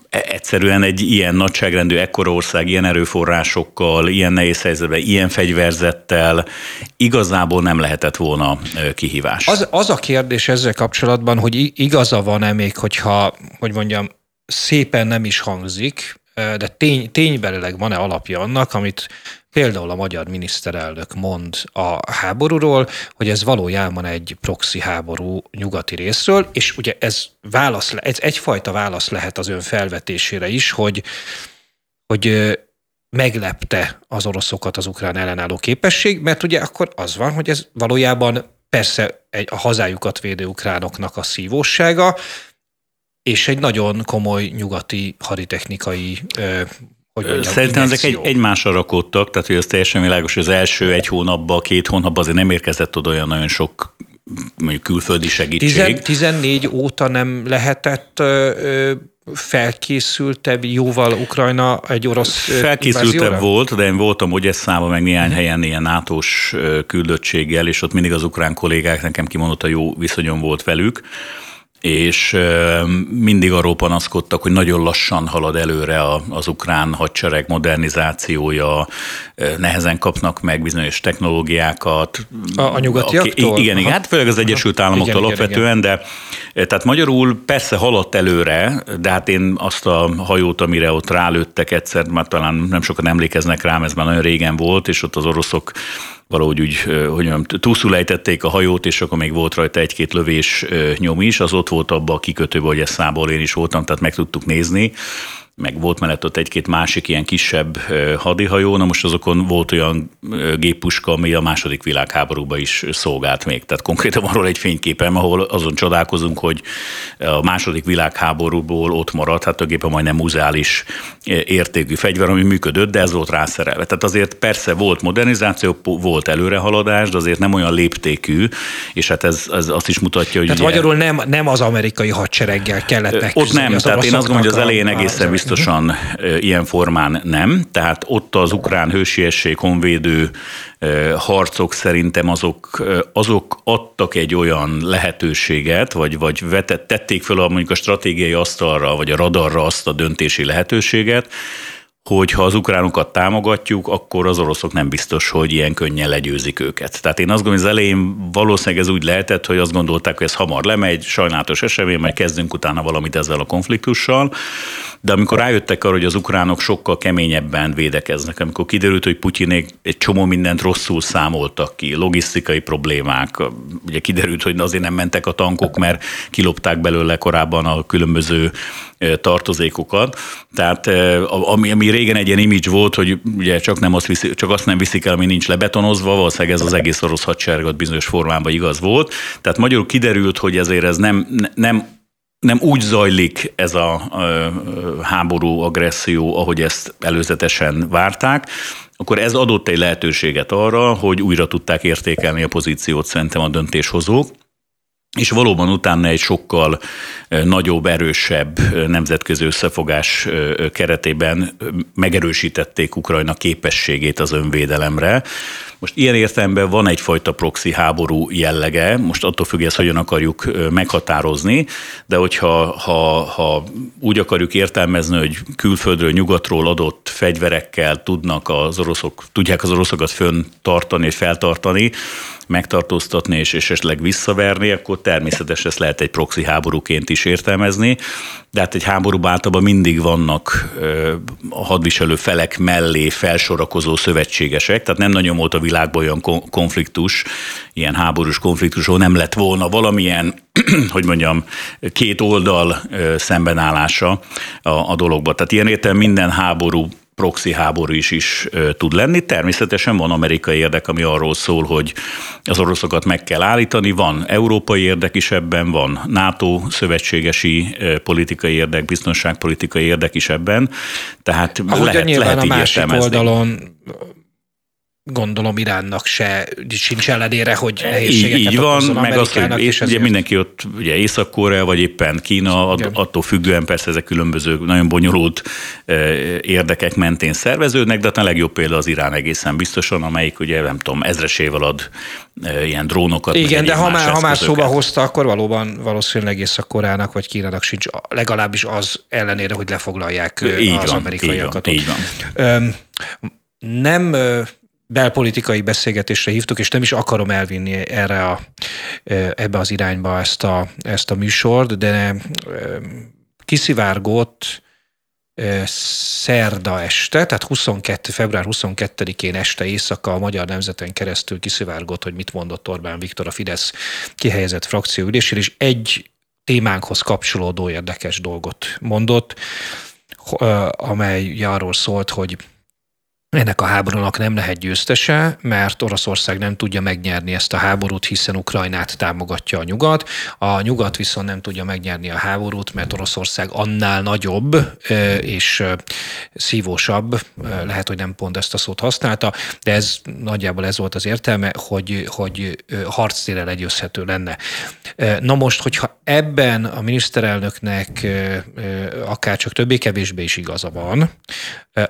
egyszerűen egy ilyen nagyságrendű, ekkora ország, ilyen erőforrásokkal, ilyen nehéz helyzetben, ilyen fegyverzettel igazából nem lehetett volna kihívás. Az, az a kérdés ezzel kapcsolatban, hogy igaza van-e még, hogyha, hogy mondjam, szépen nem is hangzik, de tény, ténybelileg van-e alapja annak, amit például a magyar miniszterelnök mond a háborúról, hogy ez valójában egy proxy háború nyugati részről, és ugye ez, válasz, ez egyfajta válasz lehet az ön felvetésére is, hogy, hogy meglepte az oroszokat az ukrán ellenálló képesség, mert ugye akkor az van, hogy ez valójában persze egy, a hazájukat védő ukránoknak a szívóssága, és egy nagyon komoly nyugati haditechnikai ö, hogy mondjam, szerintem ezek egy, egymásra rakódtak, tehát hogy az teljesen világos, hogy az első egy hónapban, két hónapban azért nem érkezett oda olyan nagyon sok mondjuk külföldi segítség. tizennégy óta nem lehetett ö, ö, felkészültebb, jóval Ukrajna egy orosz felkészültebb invázióra? Volt, de én voltam Ogyesszában, meg néhány helyen ilyen nátós küldöttséggel, és ott mindig az ukrán kollégák, nekem kimondott, a jó viszonyom volt velük, és mindig arról panaszkodtak, hogy nagyon lassan halad előre az ukrán hadsereg modernizációja, nehezen kapnak meg bizonyos technológiákat. A, a nyugatiaktól? A, igen, igen, hát főleg az Egyesült Államoktól alapvetően, igen. De tehát magyarul persze haladt előre, de hát én azt a hajót, amire ott rálőttek egyszer, már talán nem sokan emlékeznek rám, ez már nagyon régen volt, és ott az oroszok valahogy úgy, hogy mondjam, túlszul ejtették a hajót, és akkor még volt rajta egy-két lövés nyom is, az ott volt abban a kikötőben, hogy Ogyeszából én is voltam, tehát meg tudtuk nézni, meg volt mellett ott egy-két másik ilyen kisebb hadihajó, na most azokon volt olyan géppuska, ami a második világháborúban is szolgált még. Tehát konkrétan van róla egy fényképem, ahol azon csodálkozunk, hogy a második világháborúból ott maradt, hát tulajdonképpen majdnem muzeális értékű fegyver, ami működött, de ez volt rászerelve. Tehát azért persze volt modernizáció, volt előrehaladás, de azért nem olyan léptékű, és hát ez, ez azt is mutatja, hogy... Tehát magyarul nem, nem az amerikai hadsereggel kellett megküzdeni. Ott nem, az tehát én azt gondolom, hogy az elején egészen biztos Biztosan ilyen formán nem, tehát ott az ukrán hősiesség, honvédő harcok szerintem azok, azok adtak egy olyan lehetőséget, vagy, vagy vetett, tették fel a, mondjuk a stratégiai asztalra, vagy a radarra azt a döntési lehetőséget, hogy ha az ukránokat támogatjuk, akkor az oroszok nem biztos, hogy ilyen könnyen legyőzik őket. Tehát én azt gondolom, hogy az elején valószínűleg ez úgy lehetett, hogy azt gondolták, hogy ez hamar lemegy, sajnálatos esemény, majd kezdünk utána valamit ezzel a konfliktussal. De amikor rájöttek arra, hogy az ukránok sokkal keményebben védekeznek, amikor kiderült, hogy Putyinék egy csomó mindent rosszul számoltak ki, logisztikai problémák, ugye kiderült, hogy azért nem mentek a tankok, mert kilopták belőle korábban a különböző tartozékokat. Tehát ami, ami régen egy ilyen image volt, hogy ugye csak, nem azt viszi, csak azt nem viszik el, ami nincs lebetonozva, valószínűleg ez az egész orosz hadsereget bizonyos formában igaz volt. Tehát magyarul kiderült, hogy ezért ez nem, nem Nem úgy zajlik ez a háború, agresszió, ahogy ezt előzetesen várták, akkor ez adott egy lehetőséget arra, hogy újra tudták értékelni a pozíciót szerintem a döntéshozók. és valóban utána egy sokkal nagyobb, erősebb nemzetközi összefogás keretében megerősítették Ukrajna képességét az önvédelemre. Most ilyen értelemben van egyfajta proxy háború jellege, most attól függ, ezt hogyan akarjuk meghatározni, de hogyha ha, ha úgy akarjuk értelmezni, hogy külföldről, nyugatról adott fegyverekkel tudnak az oroszok, tudják az oroszokat fönn tartani és feltartani, megtartóztatni és esetleg visszaverni, akkor természetesen ezt lehet egy proxy háborúként is értelmezni, de hát egy háborúban általában mindig vannak a hadviselő felek mellé felsorakozó szövetségesek, tehát nem nagyon volt a világban olyan konfliktus, ilyen háborús konfliktus, ahol nem lett volna valamilyen, hogy mondjam, két oldal szembenállása a, a dologba. Tehát ilyen értelemben minden háború proxy háború is is tud lenni. Természetesen van amerikai érdek, ami arról szól, hogy az oroszokat meg kell állítani, van európai érdek is ebben, van NATO szövetségesi politikai érdek, biztonságpolitikai érdek is ebben, tehát ahogy lehet, lehet így értelmezni. Gondolom Iránnak se sincs ellenére, hogy nehézségeket így van, meg az, hogy és ugye mindenki ott ugye Észak-Korea, vagy éppen Kína, igen. attól függően persze ezek különböző, nagyon bonyolult érdekek mentén szerveződnek, de hát a legjobb példa az Irán egészen biztosan, amelyik ugye nem tudom, ezresével ad ilyen drónokat. Igen, de ha már, ha már szóba hozta, akkor valóban valószínűleg Észak-Koreának vagy Kínának sincs, legalábbis az ellenére, hogy lefoglalják így az van, amerikaiakat. Így van, így van. Nem... belpolitikai beszélgetésre hívtuk, és nem is akarom elvinni erre a, ebbe az irányba ezt a, ezt a műsort, de kiszivárgott szerda este, tehát huszonkettő, február huszonkettedikén este éjszaka a Magyar Nemzeten keresztül kiszivárgott, hogy mit mondott Orbán Viktor a Fidesz kihelyezett frakcióülésén, és egy témánkhoz kapcsolódó érdekes dolgot mondott, amely arról szólt, hogy ennek a háborúnak nem lehet győztese, mert Oroszország nem tudja megnyerni ezt a háborút, hiszen Ukrajnát támogatja a nyugat. A nyugat viszont nem tudja megnyerni a háborút, mert Oroszország annál nagyobb és szívósabb, lehet, hogy nem pont ezt a szót használta, de ez nagyjából ez volt az értelme, hogy, hogy harctérre legyőzhető lenne. Na most, hogyha ebben a miniszterelnöknek akár csak többé-kevésbé is igaza van,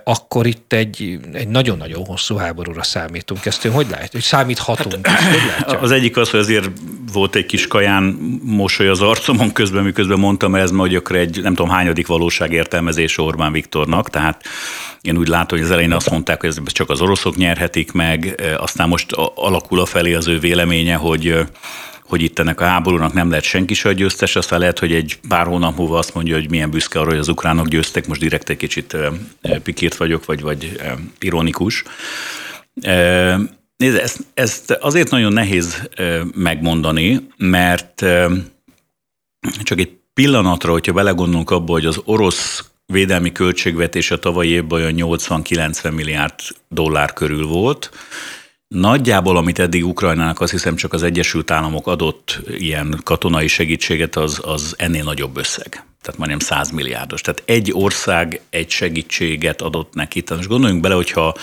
akkor itt egy, egy nagyon-nagyon hosszú háborúra számítunk. Ezt ön hogy látja? Hogy számíthatunk? Hát, hogy az egyik az, hogy azért volt egy kis kaján mosoly az arcomon közben, miközben mondtam, mert ez ma egy nem tudom hányadik valóságértelmezés Orbán Viktornak, tehát én úgy látom, hogy az elején azt mondták, hogy csak az oroszok nyerhetik meg, aztán most alakul afelé az ő véleménye, hogy hogy itt ennek a háborúnak nem lehet senki se a győztes, aztán lehet, hogy egy pár hónap múlva azt mondja, hogy milyen büszke arra, hogy az ukránok győztek, most direkt egy kicsit pikírt vagyok, vagy, vagy ironikus. Nézd, ezt, ezt azért nagyon nehéz megmondani, mert csak egy pillanatra, hogyha belegondolunk abba, hogy az orosz védelmi költségvetése tavalyi évben olyan nyolcvan-kilencven milliárd dollár körül volt, nagyjából, amit eddig Ukrajnának azt hiszem csak az Egyesült Államok adott ilyen katonai segítséget, az, az ennél nagyobb összeg. Tehát majdnem száz milliárdos. Tehát egy ország egy segítséget adott neki. Tehát most gondoljunk bele, hogyha,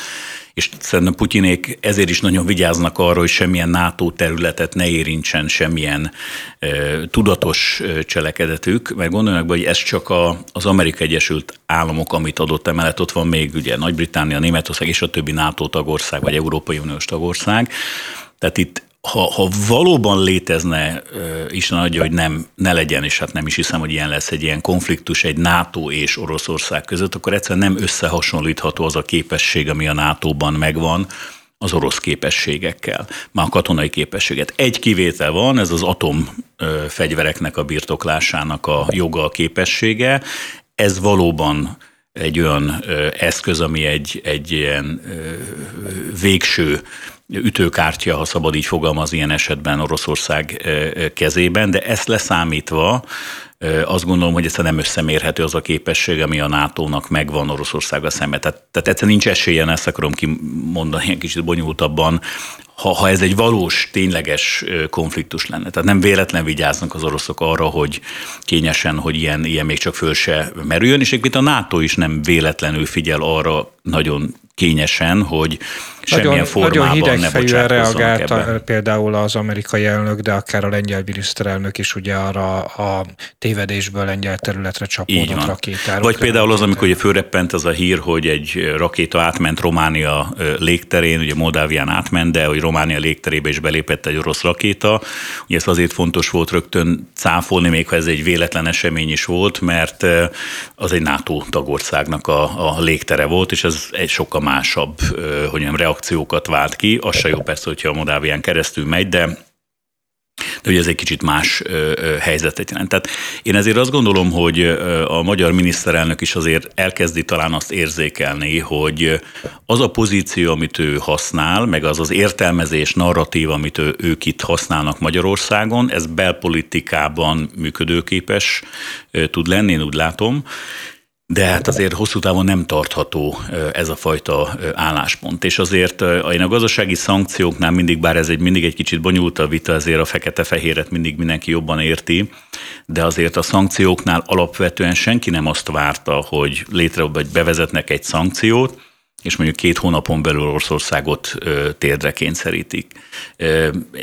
és szerintem Putyinék ezért is nagyon vigyáznak arra, hogy semmilyen NATO területet ne érintsen semmilyen e, tudatos cselekedetük, mert gondoljanak be, hogy ez csak a, az Amerikai Egyesült Államok, amit adott, emellett ott van még ugye Nagy-Britannia, Németország és a többi NATO tagország, vagy Európai Uniós tagország. Tehát itt Ha, ha valóban létezne, Isten adja, hogy nem, ne legyen, és hát nem is hiszem, hogy ilyen lesz egy ilyen konfliktus egy NATO és Oroszország között, akkor egyszerűen nem összehasonlítható az a képesség, ami a nátóban megvan az orosz képességekkel, már a katonai képességet. Egy kivétel van, ez az atomfegyvereknek a birtoklásának a joga, a képessége. Ez valóban egy olyan eszköz, ami egy, egy ilyen végső ütőkártya, ha szabad így fogalmaz ilyen esetben Oroszország kezében, de ezt leszámítva Azt gondolom, hogy ez nem összemérhető az a képesség, ami a nátónak megvan Oroszországgal szemben. Tehát, tehát egyszerűen nincs esélyen, ezt akarom kimondani egy kicsit bonyolultabban, ha, ha ez egy valós, tényleges konfliktus lenne. Tehát nem véletlen vigyáznak az oroszok arra, hogy kényesen, hogy ilyen, ilyen még csak föl se merüljön, és egyébként a NATO is nem véletlenül figyel arra nagyon kényesen, hogy semmilyen nagyon, formában nagyon ne bocsátkozzanak reagált ebben. Például az amerikai elnök, de akár a lengyel miniszterelnök is ugye arra a tévedésből lengyel területre csapódott rakétára. Vagy például az, amikor ugye fölreppent az a hír, hogy egy rakéta átment Románia légterén, ugye Moldávián átment, de hogy Románia légterébe is belépett egy orosz rakéta. Ugye ez azért fontos volt rögtön cáfolni, még ha ez egy véletlen esemény is volt, mert az egy NATO tagországnak a, a légtere volt, és ez egy sokkal másabb, hogy nem reakciókat vált ki. Az se jó persze, hogyha a Moldávián keresztül megy, de, de ugye ez egy kicsit más helyzetet jelent. Tehát én ezért azt gondolom, hogy a magyar miniszterelnök is azért elkezdi talán azt érzékelni, hogy az a pozíció, amit ő használ, meg az az értelmezés, narratív, amit ő, ők itt használnak Magyarországon, ez belpolitikában működőképes tud lenni, én úgy látom. De hát azért hosszú távon nem tartható ez a fajta álláspont. És azért én a gazdasági szankcióknál mindig, bár ez egy, mindig egy kicsit bonyolult a vita, ezért a fekete-fehéret mindig mindenki jobban érti, de azért a szankcióknál alapvetően senki nem azt várta, hogy létre, vagy bevezetnek egy szankciót, és mondjuk két hónapon belül Oroszországot térdre kényszerítik.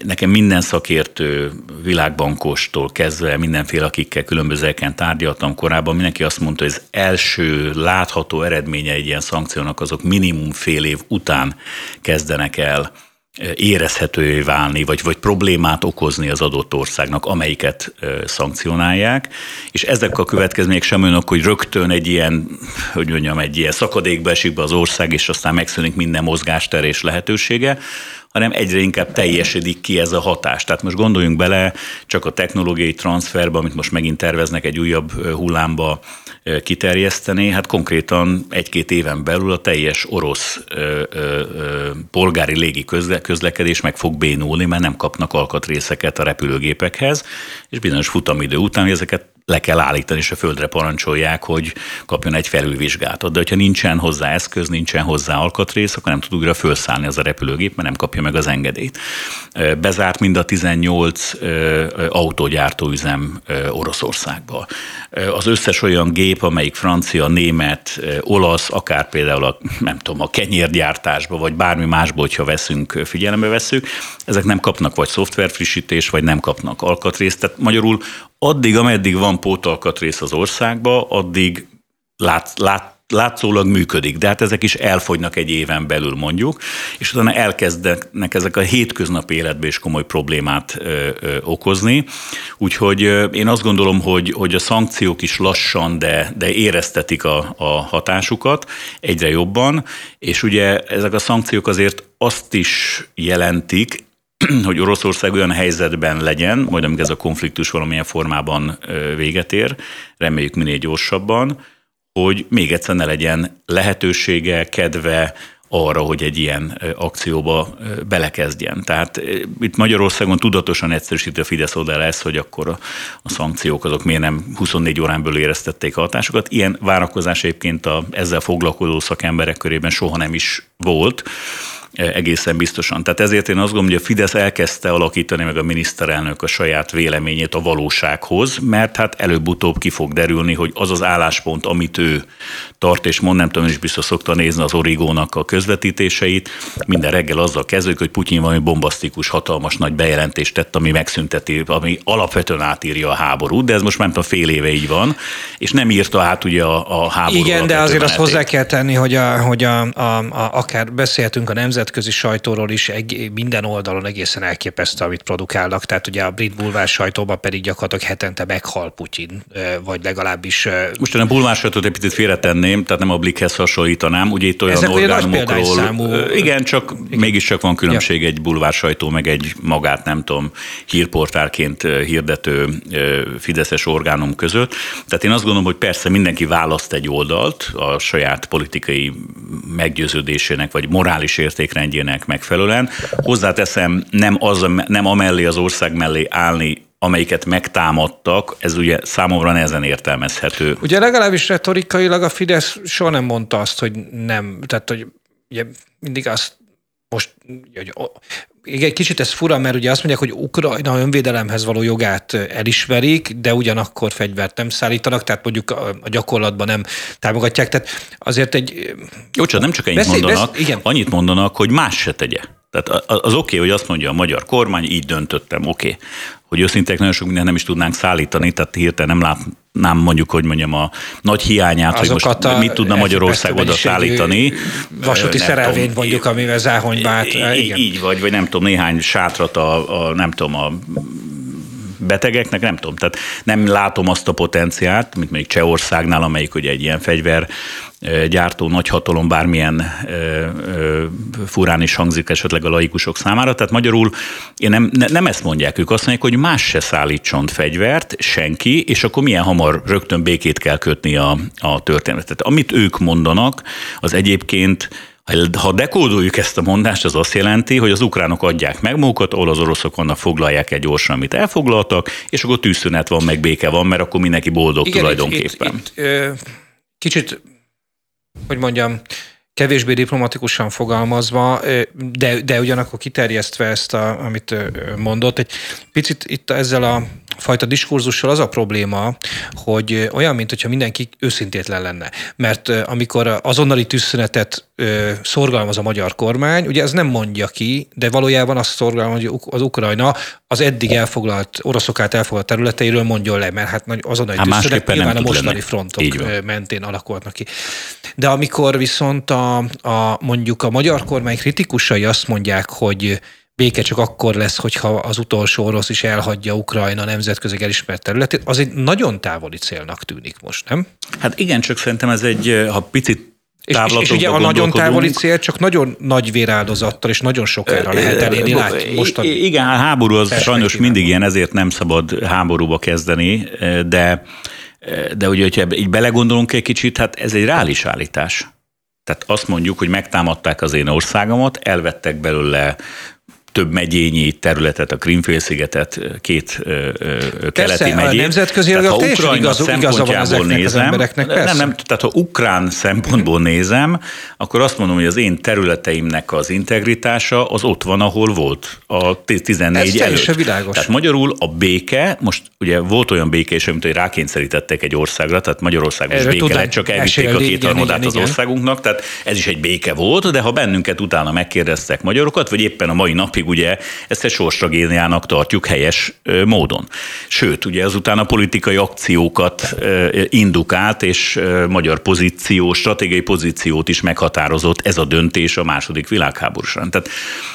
Nekem minden szakértő, világbankostól kezdve, mindenféle, akikkel különbözően tárgyaltam korábban, mindenki azt mondta, hogy az első látható eredménye egy ilyen szankciónak azok minimum fél év után kezdenek el érezhetővé válni, vagy, vagy problémát okozni az adott országnak, amelyiket szankcionálják, és ezek a következmények sem olyanok, hogy rögtön egy ilyen, hogy mondjam, egy ilyen szakadékba esik be az ország, és aztán megszűnik minden mozgástere és lehetősége, hanem egyre inkább teljesedik ki ez a hatás. Tehát most gondoljunk bele csak a technológiai transferbe, amit most megint terveznek egy újabb hullámba kiterjeszteni, hát konkrétan egy-két éven belül a teljes orosz ö, ö, polgári légi közle- közlekedés meg fog bénulni, mert nem kapnak alkatrészeket a repülőgépekhez, és bizonyos futamidő után ezeket le kell állítani, és a földre parancsolják, hogy kapjon egy felülvizsgátot. De hogyha nincsen hozzá eszköz, nincsen hozzá alkatrész, akkor nem tud újra felszállni az a repülőgép, mert nem kapja meg az engedélyt. Bezárt mind a tizennyolc autógyártóüzem Oroszországba. Az összes olyan gép, amelyik francia, német, olasz, akár például a, nem tudom, a kenyérgyártásba, vagy bármi másba, hogyha veszünk, figyelembe vesszük, ezek nem kapnak vagy szoftverfrissítést, vagy nem kapnak alkatrészt. Tehát magyarul addig, ameddig van pótalkatrész az országba, addig lát, lát, látszólag működik, de hát ezek is elfogynak egy éven belül mondjuk, és utána elkezdenek ezek a hétköznapi életben is komoly problémát ö, ö, okozni. Úgyhogy ö, én azt gondolom, hogy, hogy a szankciók is lassan, de, de éreztetik a, a hatásukat egyre jobban, és ugye ezek a szankciók azért azt is jelentik, hogy Oroszország olyan helyzetben legyen, majd amíg ez a konfliktus valamilyen formában véget ér, reméljük minél gyorsabban, hogy még egyszer ne legyen lehetősége, kedve arra, hogy egy ilyen akcióba belekezdjen. Tehát itt Magyarországon tudatosan egyszerűsítő a Fidesz oldalra ez, hogy akkor a, a szankciók azok miért nem huszonnégy órán belül éreztették a hatásokat. Ilyen várakozás egyébként a, ezzel foglalkozó szakemberek körében soha nem is volt, egészen biztosan. Tehát ezért én azt gondolom, hogy a Fidesz elkezdte alakítani meg a miniszterelnök a saját véleményét a valósághoz, mert hát előbb-utóbb ki fog derülni, hogy az az álláspont, amit ő tart, és mond, nem tudom, is biztos szokta nézni az Origónak a közvetítéseit, minden reggel azzal kezdődik, hogy Putyin valami bombasztikus, hatalmas nagy bejelentést tett, ami megszünteti, ami alapvetően átírja a háborút, de ez most már nem tudom, fél éve így van, és nem írta át ugye a, a háború. Igen, de azért azt hozzá kell tenni, hogy, a, hogy a, a, a, akár beszélhetünk a nemzet nemzetközi sajtóról is egy, minden oldalon egészen elképesztő, amit produkálnak. Tehát ugye a brit bulvár sajtóban pedig gyakorlatilag hetente meghal Putyin, vagy legalábbis... Most a bulvár sajtót egy picit félretenném, tehát nem a Blickhez hasonlítanám, ugye itt olyan orgánumokról... Számú... Igen, csak igen. Mégiscsak van különbség ja. Egy bulvár sajtó, meg egy magát, nem tudom, hírportálként hirdető fideszes orgánum között. Tehát én azt gondolom, hogy persze mindenki választ egy oldalt a saját politikai meggyőződésének, vagy morális értékét rendjének megfelelően. Hozzáteszem, nem, az, nem amellé az ország mellé állni, amelyiket megtámadtak, ez ugye számomra nehezen értelmezhető. Ugye legalábbis retorikailag a Fidesz soha nem mondta azt, hogy nem, tehát hogy ugye mindig azt most, hogy igen, egy kicsit ez fura, mert ugye azt mondják, hogy Ukrajna önvédelemhez való jogát elismerik, de ugyanakkor fegyvert nem szállítanak, tehát mondjuk a gyakorlatban nem támogatják. Tehát azért egy... Jó, csak nem csak ennyit beszél, mondanak, beszél, annyit mondanak, hogy más se tegye. Tehát az oké, okay, hogy azt mondja a magyar kormány, így döntöttem, oké. Okay. Hogy őszintén nagyon sok mindent nem is tudnánk szállítani, tehát hirtelen nem látnám mondjuk, hogy mondjam, a nagy hiányát, azokat hogy most mit tudna Magyarország oda szállítani. Vasúti szerelvényt mondjuk, amivel Záhonyba át. Így, így vagy, vagy nem tudom, néhány sátrat a, a nem tudom, a betegeknek, nem tudom. Tehát nem látom azt a potenciált, mint mondjuk Csehországnál, amelyik ugye egy ilyen fegyver gyártó nagyhatalom, bármilyen ö, ö, furán is hangzik esetleg a laikusok számára. Tehát magyarul én nem, ne, nem ezt mondják, ők azt mondják, hogy más se szállítson fegyvert, senki, és akkor milyen hamar rögtön békét kell kötni a, a történetet. Amit ők mondanak, az egyébként, ha dekódoljuk ezt a mondást, az azt jelenti, hogy az ukránok adják meg magukat, ahol az oroszok annak foglalják egy gyorsan, amit elfoglaltak, és akkor tűzszünet van, meg béke van, mert akkor mindenki boldog. Igen, tulajdonképpen. Itt, itt, itt, ö, kicsit hogy mondjam, kevésbé diplomatikusan fogalmazva, de, de ugyanakkor kiterjesztve ezt, a, amit mondott. Egy picit itt ezzel a fajta diskurzussal az a probléma, hogy olyan, mintha mindenki őszintétlen lenne. Mert amikor azonnali tűzszünetet szorgalmaz a magyar kormány, ugye ez nem mondja ki, de valójában azt szorgalmaz, hogy az Ukrajna az eddig elfoglalt, oroszok által elfoglalt területeiről mondjon le, mert hát azonnali hát tűzszünet nyilván a mostani frontok mentén alakulnak ki. De amikor viszont a, a, mondjuk a magyar kormány kritikusai azt mondják, hogy béke csak akkor lesz, hogyha az utolsó orosz is elhagyja Ukrajna nemzetközi elismert területét, az egy nagyon távoli célnak tűnik most, nem? Hát igen, csak szerintem ez egy, ha picit És, és, és ugye a nagyon távoli cél csak nagyon nagy véráldozattal és nagyon sokára lehet elérni. Igen, a háború az sajnos mindig ilyen, ezért nem szabad háborúba kezdeni, de, de ugye, hogyha így belegondolunk egy kicsit, hát ez egy reális állítás. Tehát azt mondjuk, hogy megtámadták az én országomat, elvettek belőle több megyényi területet, a Krím-félszigetet, két ö, ö, keleti megyét. Persze, a nemzetközi a teljesen igaza van ezeknek az embereknek. Nem, nem, tehát ha ukrán szempontból nézem, akkor azt mondom, hogy az én területeimnek az integritása az ott van, ahol volt a tizennégy előtt. Ez teljesen világos. Tehát magyarul a béke, most ugye volt olyan béke is, amit rákényszerítettek egy országra, tehát Magyarország most béke lett, csak elvitték a két harmadát az országunknak, tehát ez is egy béke volt, de ha bennünket utána megkérdeztek magyarokat, vagy éppen a mai napig ugye ezt egy sorstragédiának tartjuk helyes módon. Sőt, ugye azután a politikai akciókat indukált, és magyar pozíció, stratégiai pozíciót is meghatározott ez a döntés a második világháborúsán. Tehát,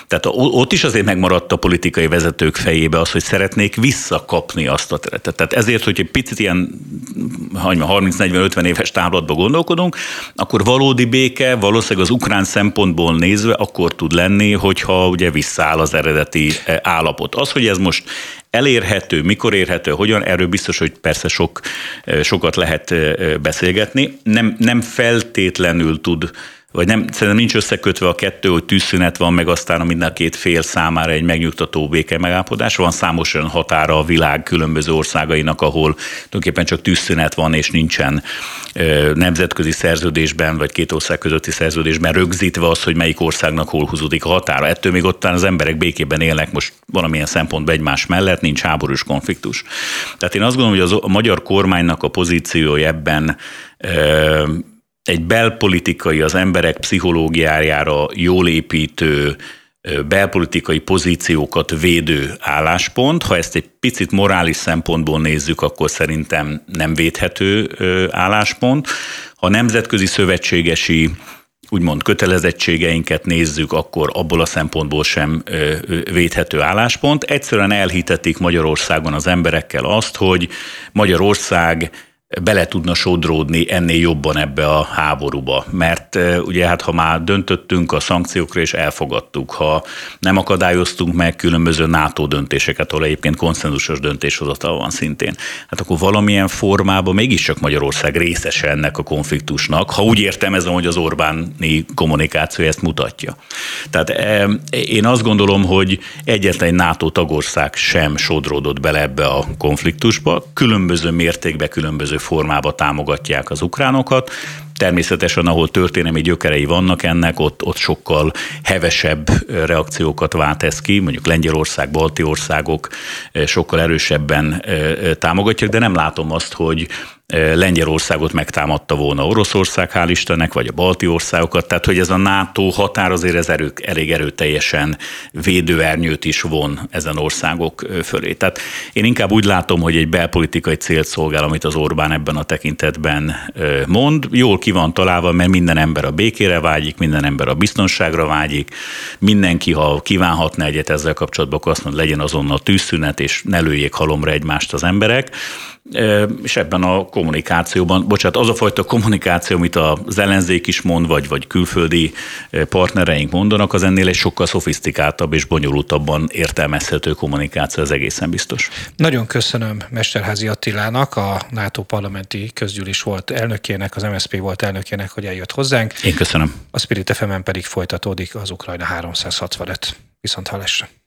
tehát ott is azért megmaradt a politikai vezetők fejébe az, hogy szeretnék visszakapni azt a területet. Tehát ezért, hogy egy picit ilyen harminc-negyven-ötven éves távlatba gondolkodunk, akkor valódi béke valószínűleg az ukrán szempontból nézve akkor tud lenni, hogyha ugye vissza az eredeti állapot. Az, hogy ez most elérhető, mikor érhető, hogyan, erről biztos, hogy persze sok, sokat lehet beszélgetni. Nem, nem feltétlenül tud, vagy nem, szerintem nincs összekötve a kettő, hogy tűzszünet van, meg aztán a minden két fél számára egy megnyugtató béke megállapodás. Van számos olyan határa a világ különböző országainak, ahol tulajdonképpen csak tűzszünet van, és nincsen nemzetközi szerződésben, vagy két ország közötti szerződésben rögzítve az, hogy melyik országnak hol húzódik a határa. Ettől még ott az emberek békében élnek most valamilyen szempontban egymás mellett, nincs háborús konfliktus. Tehát én azt gondolom, hogy az, a magyar kormánynak a pozíciója ebben ö, egy belpolitikai, az emberek pszichológiájára jól építő, belpolitikai pozíciókat védő álláspont. Ha ezt egy picit morális szempontból nézzük, akkor szerintem nem védhető álláspont. Ha nemzetközi szövetségesi, úgymond kötelezettségeinket nézzük, akkor abból a szempontból sem védhető álláspont. Egyszerűen elhitetik Magyarországon az emberekkel azt, hogy Magyarország bele tudna sodródni ennél jobban ebbe a háborúba. Mert ugye hát ha már döntöttünk a szankciókra és elfogadtuk, ha nem akadályoztunk meg különböző NATO döntéseket, ahol egyébként konszenzusos döntéshozatal van szintén, hát akkor valamilyen formában mégiscsak Magyarország részese ennek a konfliktusnak, ha úgy értelmezem, hogy az Orbáni kommunikáció ezt mutatja. Tehát én azt gondolom, hogy egyetlen egy NATO tagország sem sodródott bele ebbe a konfliktusba, különböző mértékben, különböző formába támogatják az ukránokat. Természetesen, ahol történelmi gyökerei vannak ennek, ott, ott sokkal hevesebb reakciókat vált ez ki, mondjuk Lengyelország, balti országok sokkal erősebben támogatják, de nem látom azt, hogy Lengyelországot megtámadta volna Oroszország, hál' Istennek, vagy a balti országokat, tehát hogy ez a NATO határ azért ez erő, elég erőteljesen védőernyőt is von ezen országok fölé. Tehát én inkább úgy látom, hogy egy belpolitikai célt szolgál, amit az Orbán ebben a tekintetben mond. Jól ki van találva, mert minden ember a békére vágyik, minden ember a biztonságra vágyik, mindenki, ha kívánhatna egyet ezzel kapcsolatban, akkor azt mondja, legyen azonnal tűzszünet, és ne lőjék halomra egymást az emberek. És ebben a kommunikációban, bocsánat, az a fajta kommunikáció, amit az ellenzék is mond, vagy, vagy külföldi partnereink mondanak, az ennél egy sokkal szofisztikáltabb és bonyolultabban értelmezhető kommunikáció, az egészen biztos. Nagyon köszönöm Mesterházy Attilának, a NATO parlamenti közgyűlés volt elnökének, az em es zé pé volt elnökének, hogy eljött hozzánk. Én köszönöm. A Spirit ef em-en pedig folytatódik az Ukrajna háromszázhatvanöt. Viszont hallásra.